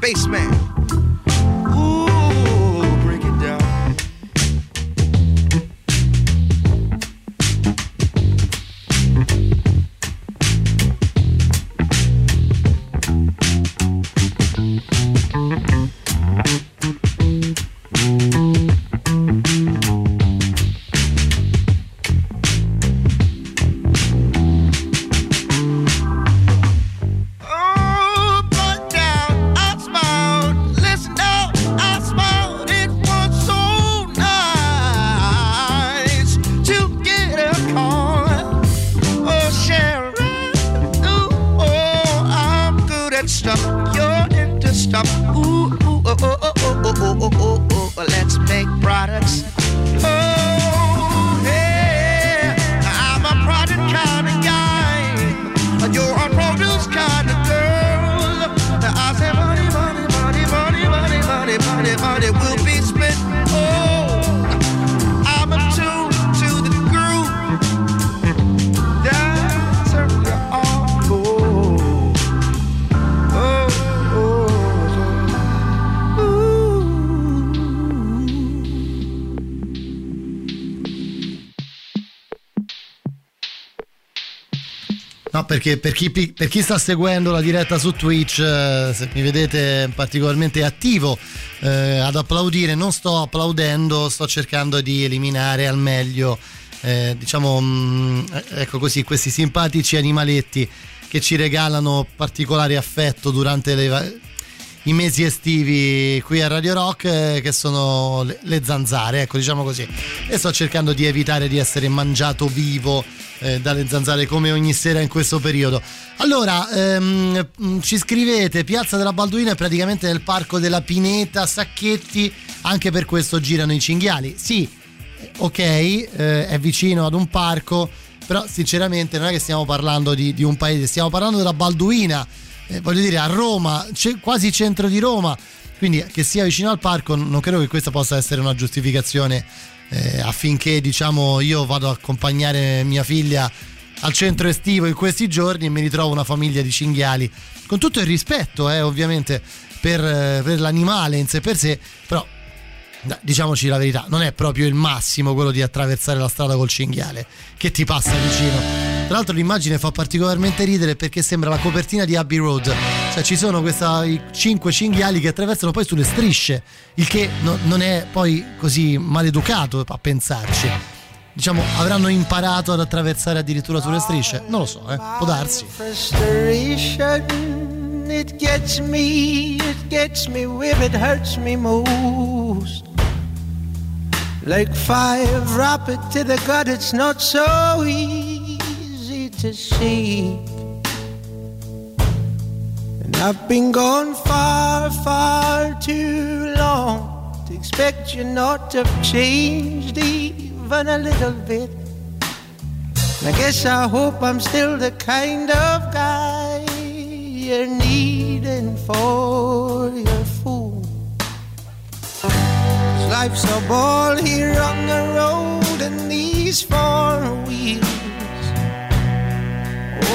bass man. Ooh. No, perché per chi, per chi sta seguendo la diretta su Twitch, eh, se mi vedete particolarmente attivo eh, ad applaudire, non sto applaudendo, sto cercando di eliminare al meglio eh, diciamo mh, ecco così, questi simpatici animaletti che ci regalano particolare affetto durante le, i mesi estivi qui a Radio Rock, eh, che sono le, le zanzare, ecco, diciamo così, e sto cercando di evitare di essere mangiato vivo eh, dalle zanzare come ogni sera in questo periodo. Allora, ehm, ci scrivete, Piazza della Balduina è praticamente nel parco della Pineta Sacchetti, anche per questo girano i cinghiali. Sì, ok, eh, è vicino ad un parco, però sinceramente non è che stiamo parlando di, di un paese, stiamo parlando della Balduina, eh, voglio dire, a Roma, c'è quasi centro di Roma, quindi che sia vicino al parco non credo che questa possa essere una giustificazione eh, affinché, diciamo, io vado ad accompagnare mia figlia al centro estivo in questi giorni e mi ritrovo una famiglia di cinghiali, con tutto il rispetto eh, ovviamente per, per l'animale in sé per sé, però diciamoci la verità, non è proprio il massimo quello di attraversare la strada col cinghiale che ti passa vicino. Tra l'altro l'immagine fa particolarmente ridere perché sembra la copertina di Abbey Road, cioè ci sono questi cinque cinghiali che attraversano poi sulle strisce, il che no, non è poi così maleducato a pensarci, diciamo avranno imparato ad attraversare addirittura sulle strisce, non lo so, eh, può darsi. It gets me, it gets me where it hurts me most. Like fire rapid to the gut, it's not so easy to see. And I've been gone far, far too long to expect you not to have changed even a little bit. And I guess I hope I'm still the kind of guy you're needing for your food. Life's a ball here on the road in these four wheels.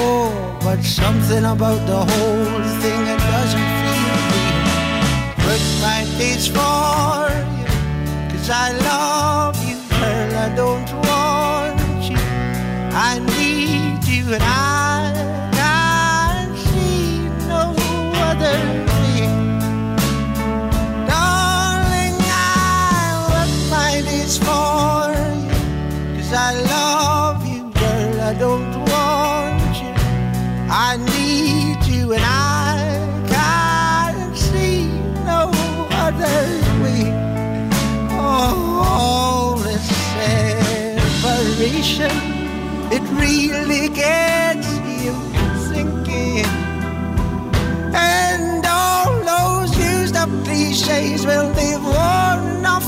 Oh, but something about the whole thing, it doesn't feel real. Work my days for you, cause I love you, girl, I don't want you. I need you and I darling, I'll work my days for you, cause I love you, girl, I don't want you. I need you and I can't see no other way. Oh, all this separation, it really gets you thinking. And all those used up cliches, well, they've worn off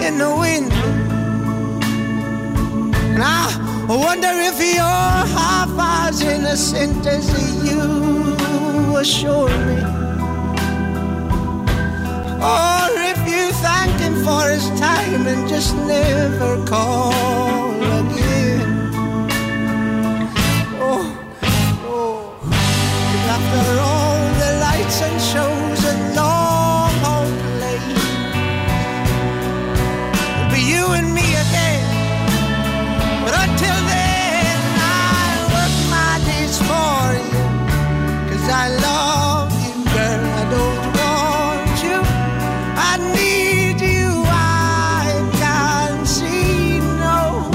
in the wind. And I wonder if you're half as innocent as you assure me, or if you thanked him for his time and just never call again. Oh, oh, after all and shows a long, long lane. It'll be you and me again. But until then, I'll work my days for you, cause I love you, girl, I don't want you. I need you, I can't see no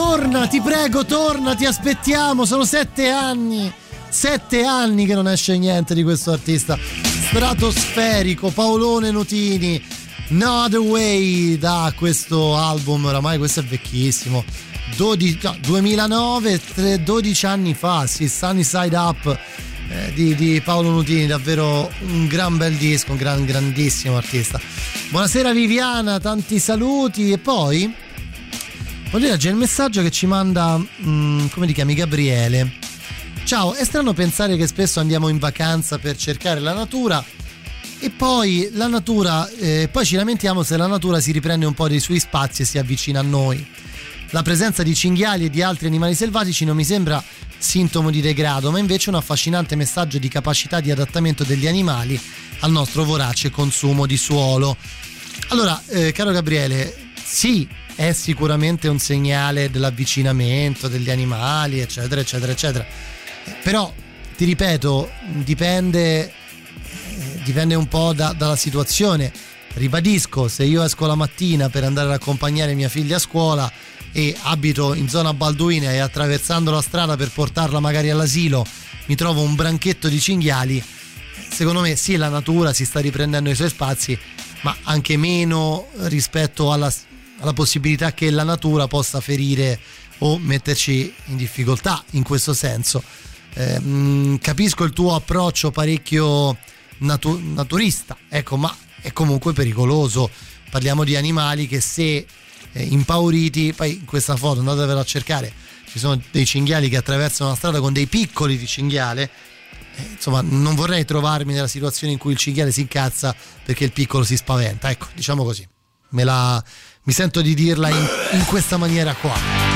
torna, ti prego, torna, ti aspettiamo. Sono sette anni, sette anni che non esce niente di questo artista stratosferico, Paolone Nutini. Another Way, da questo album, oramai questo è vecchissimo, dodici, duemilanove, tre, dodici anni fa, sì, Sunny Side Up eh, di, di Paolo Nutini, davvero un gran bel disco, un gran, grandissimo artista. Buonasera Viviana, tanti saluti. E poi voglio leggere il messaggio che ci manda mh, come ti chiami, Gabriele. Ciao, è strano pensare che spesso andiamo in vacanza per cercare la natura e poi la natura eh, poi ci lamentiamo se la natura si riprende un po' dei suoi spazi e si avvicina a noi. La presenza di cinghiali e di altri animali selvatici non mi sembra sintomo di degrado, ma invece un affascinante messaggio di capacità di adattamento degli animali al nostro vorace consumo di suolo. Allora, eh, caro Gabriele, sì, è sicuramente un segnale dell'avvicinamento degli animali, eccetera, eccetera, eccetera. Però, ti ripeto, dipende, eh, dipende un po' da, dalla situazione. Ribadisco, se io esco la mattina per andare ad accompagnare mia figlia a scuola e abito in zona Balduina e attraversando la strada per portarla magari all'asilo mi trovo un branchetto di cinghiali, secondo me sì, la natura si sta riprendendo i suoi spazi, ma anche meno rispetto alla, alla possibilità che la natura possa ferire o metterci in difficoltà in questo senso. Eh, mh, capisco il tuo approccio parecchio natu- naturista, ecco, ma è comunque pericoloso. Parliamo di animali che, se eh, impauriti, poi in questa foto andatevela a cercare, ci sono dei cinghiali che attraversano la strada con dei piccoli di cinghiale, eh, insomma non vorrei trovarmi nella situazione in cui il cinghiale si incazza perché il piccolo si spaventa, ecco, diciamo così, me la, mi sento di dirla in, in questa maniera qua.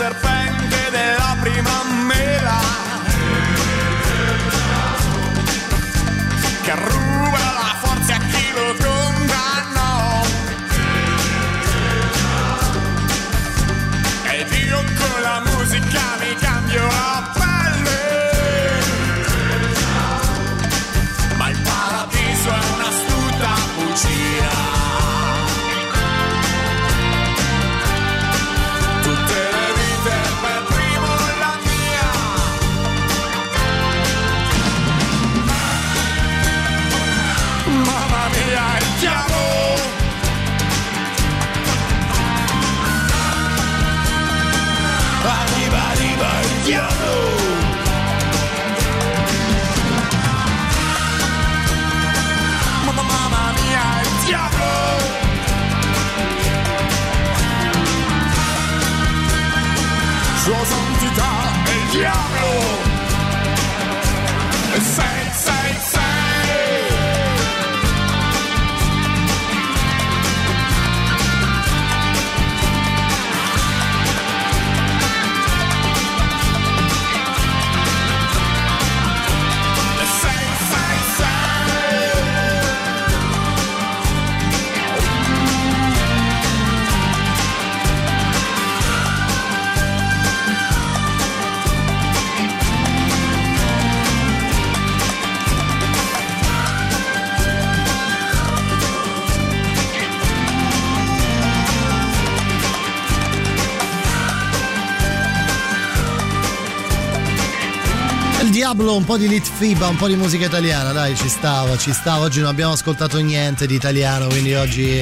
Serpente della prima mela Sua santità è il diavolo. E sei, sei, sei. E sei, sei, sei. Diablo, un po' di Litfiba, un po' di musica italiana, dai, ci stava, ci stava. Oggi non abbiamo ascoltato niente di italiano, quindi oggi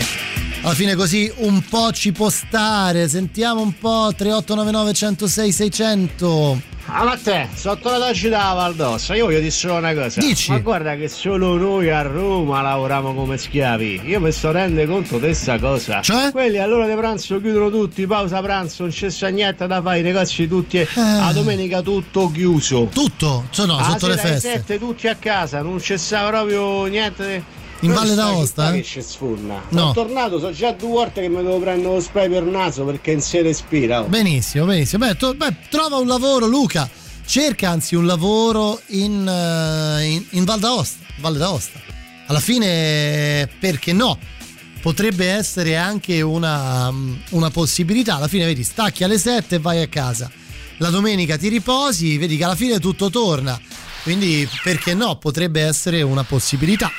alla fine così un po' ci può stare. Sentiamo un po'. Tre otto nove nove uno zero sei sei zero zero. Ah, ma te, sotto la tacita Valdossa, io voglio dire solo una cosa. Dici? Ma guarda che solo noi a Roma lavoriamo come schiavi. Io mi sto rendendo conto di questa cosa. Cioè? Quelli all'ora di pranzo chiudono tutti, pausa pranzo, non c'è sagnetta da fare, i negozi tutti, eh. A domenica tutto chiuso. Tutto? Cioè no, sotto le feste. sette tutti a casa, non c'è proprio niente. In Valle d'Aosta, eh? Che sfurna. No. Sono tornato, sono già due volte che mi devo prendere lo spray per naso perché in sé respira. Oh. Benissimo, benissimo. Beh, to- beh, trova un lavoro, Luca. Cerca anzi un lavoro in, uh, in, in Valle d'Aosta. Valle d'Aosta. Alla fine, perché no? Potrebbe essere anche una, una possibilità. Alla fine, vedi, stacchi alle sette e vai a casa. La domenica ti riposi, vedi che alla fine tutto torna. Quindi, perché no? Potrebbe essere una possibilità,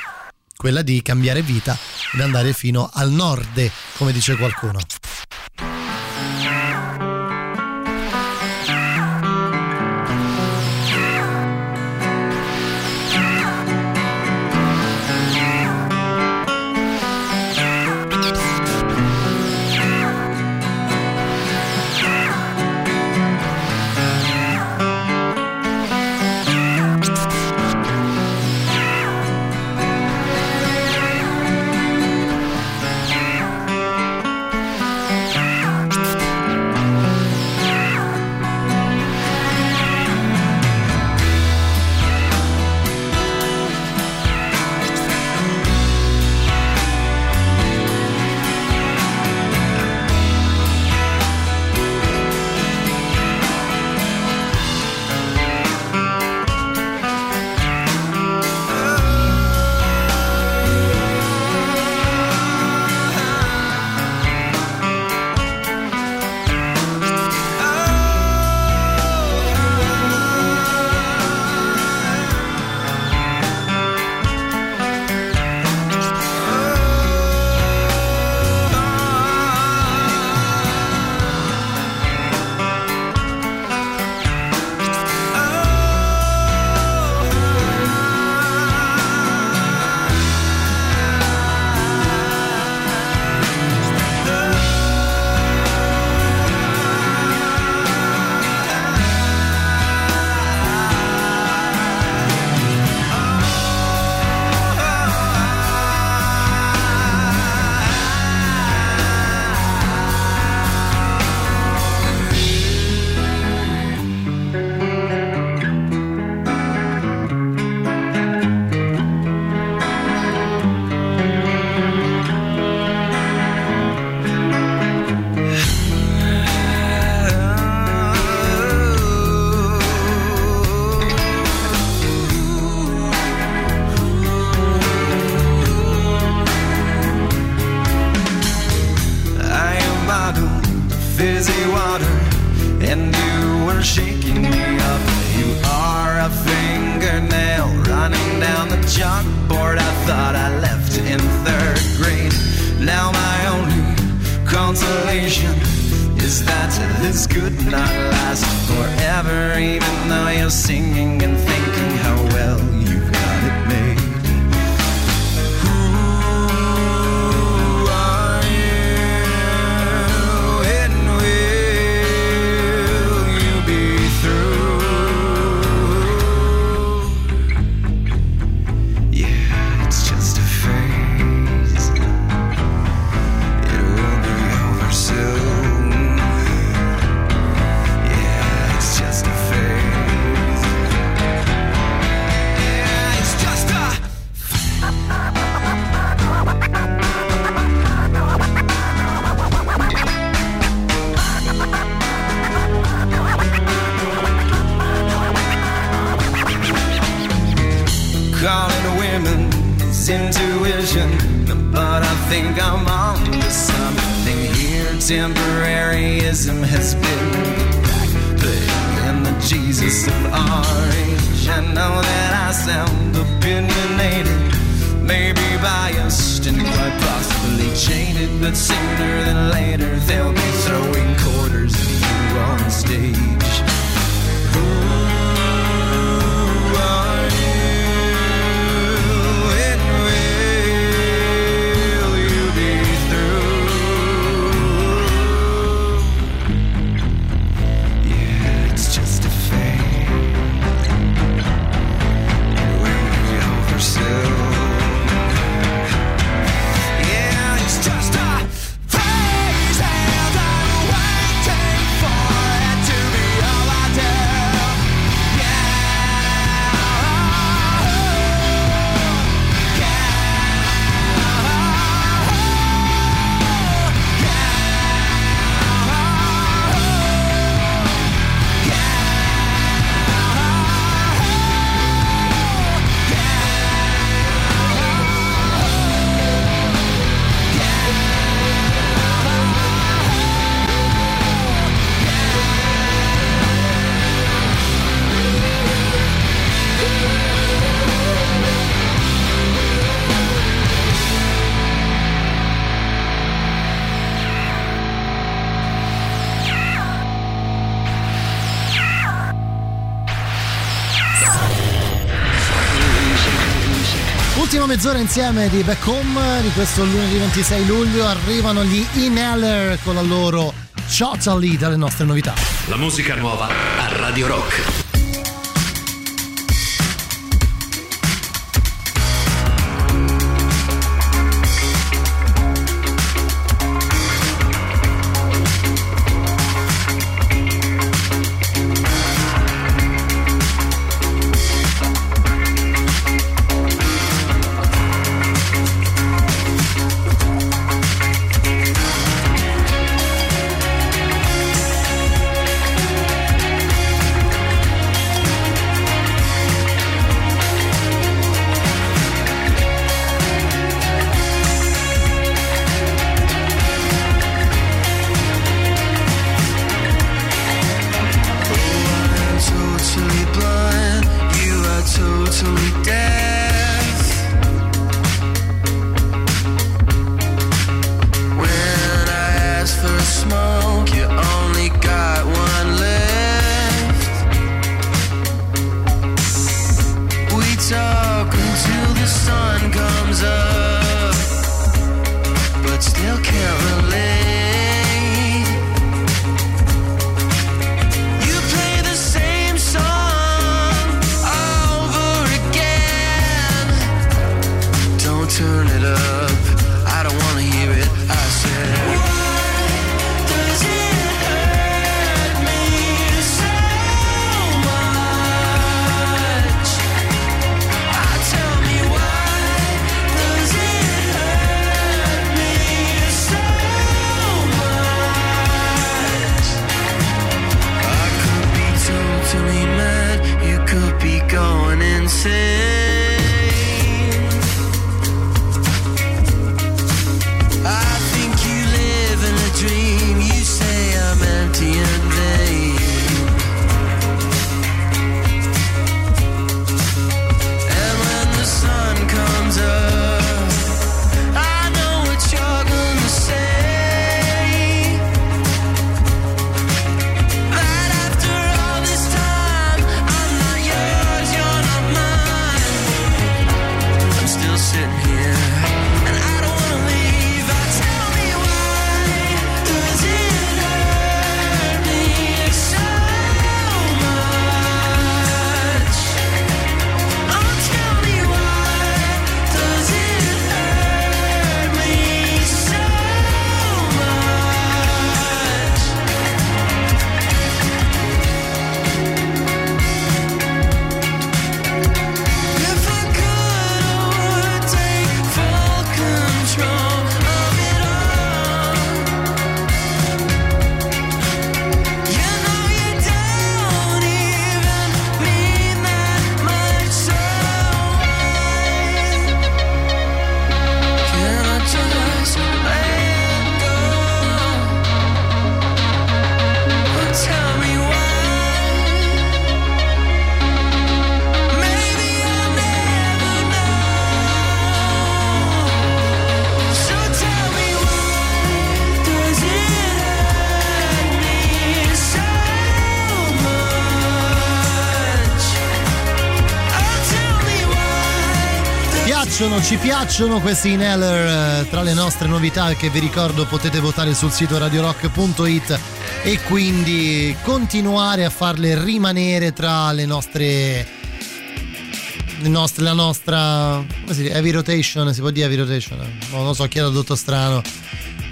quella di cambiare vita ed andare fino al nord, come dice qualcuno. Through intuition, but I think I'm on to something here. Temporaryism has been the black plague and the Jesus of our age. I know that I sound opinionated, maybe biased and quite possibly jaded, but sooner than later they'll be throwing quarters at you on stage. Who are you, and will you be through? Yeah, it's just a fade, it will be over soon. Mezz'ora insieme di Back Home di questo lunedì ventisei luglio. Arrivano gli Inhaler con la loro Totally dalle nostre novità. La musica nuova a Radio Rock. piacciono, ci piacciono questi Inhaler, tra le nostre novità che vi ricordo potete votare sul sito radiorock punto it e quindi continuare a farle rimanere tra le nostre, le nostre la nostra come si dice, heavy rotation, si può dire heavy rotation? No, non lo so, Chiara, Dottor Strano.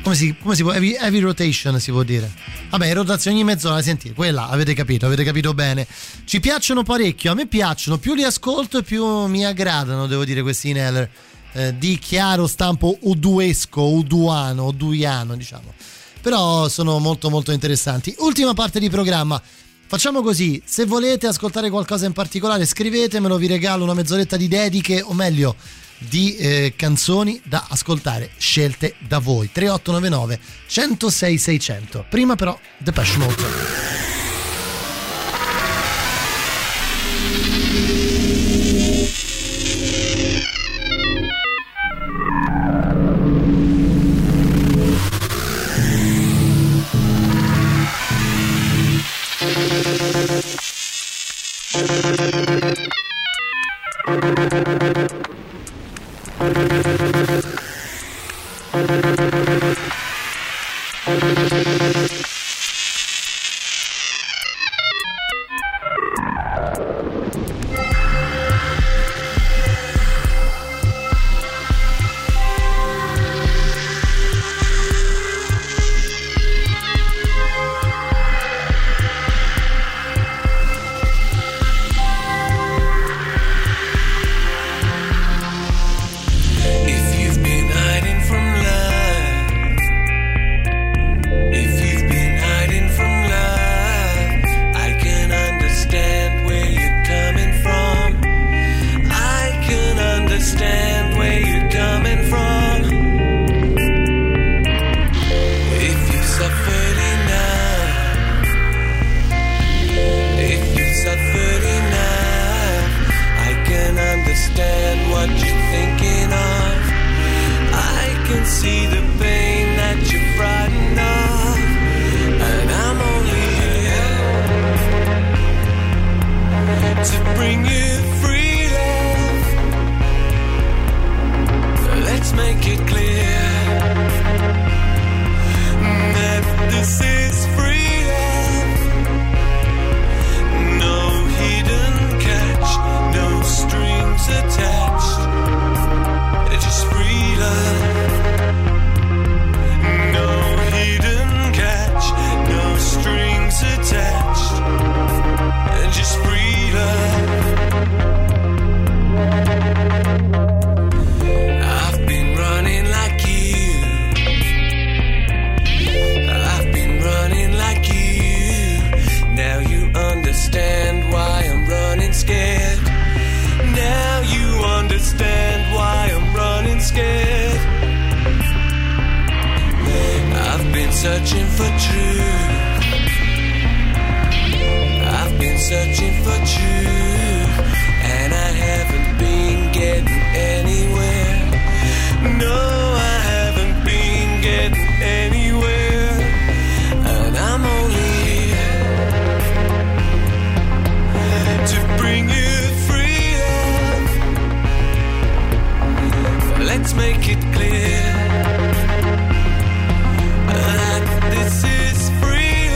Come si, come si può? Heavy, heavy rotation si può dire. Vabbè, rotazione ogni mezz'ora, sentite, quella avete capito, avete capito bene. Ci piacciono parecchio, a me piacciono, più li ascolto e più mi aggradano, devo dire, questi Inhaler, eh, di chiaro stampo uduesco, uduano, uduiano, diciamo. Però sono molto molto interessanti. Ultima parte di programma. Facciamo così, se volete ascoltare qualcosa in particolare scrivetemelo, vi regalo una mezz'oretta di dediche, o meglio di eh, canzoni da ascoltare scelte da voi. Tre otto nove nove, centosei, seicento. Prima però Depeche Mode. Make it clear that this is free.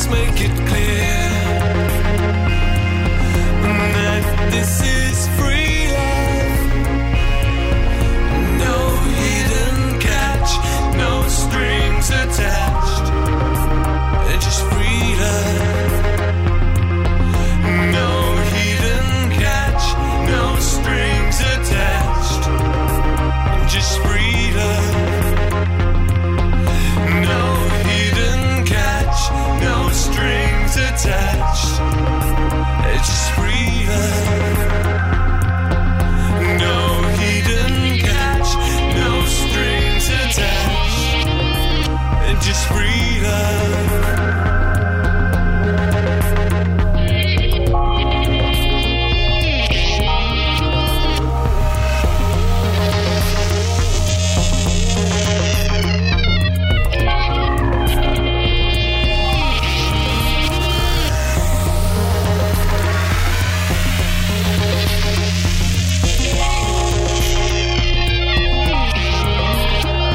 Let's make it clear that this is free love. No hidden catch, no strings attached. It's just free love. No hidden catch, no strings attached. Just free love. No strings attached. It's just free love. No hidden catch. No strings attached. It's just free love.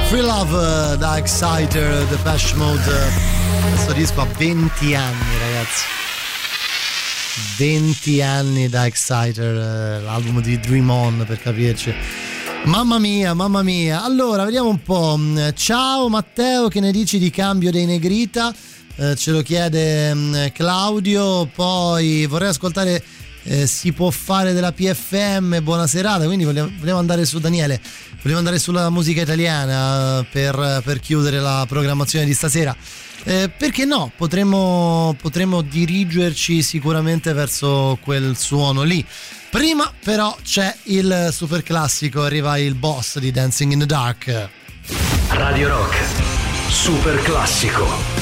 Free Love da Exciter, The Bash Mode. Questo disco ha venti anni, ragazzi. venti anni da Exciter, l'album di Dream On, per capirci. Mamma mia, mamma mia. Allora, vediamo un po'. Ciao Matteo, che ne dici di Cambio dei Negrita? Eh, ce lo chiede mh, Claudio. Poi vorrei ascoltare eh, Si può fare della P F M. Buona serata. Quindi vogliamo, vogliamo andare su Daniele. Volevo andare sulla musica italiana per, per chiudere la programmazione di stasera. Eh, perché no? Potremmo, potremmo dirigerci sicuramente verso quel suono lì. Prima però c'è il super classico, arriva il boss di Dancing in the Dark. Radio Rock, super classico.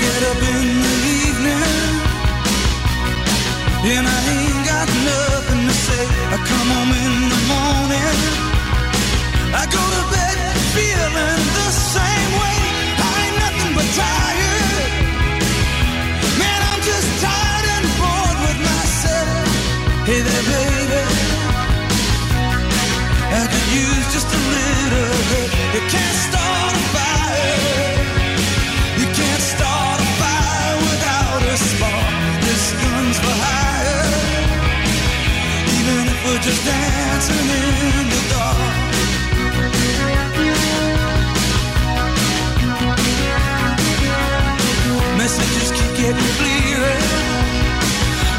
Get up in the evening and I ain't got nothing to say. I come home in the morning, I go to bed feeling the same way. I ain't nothing but tired. Man, I'm just tired and bored with myself. Hey there, baby, I could use just a little bit. You can't start a fire. For hire, even if we're just dancing in the dark. Messages keep getting clearer,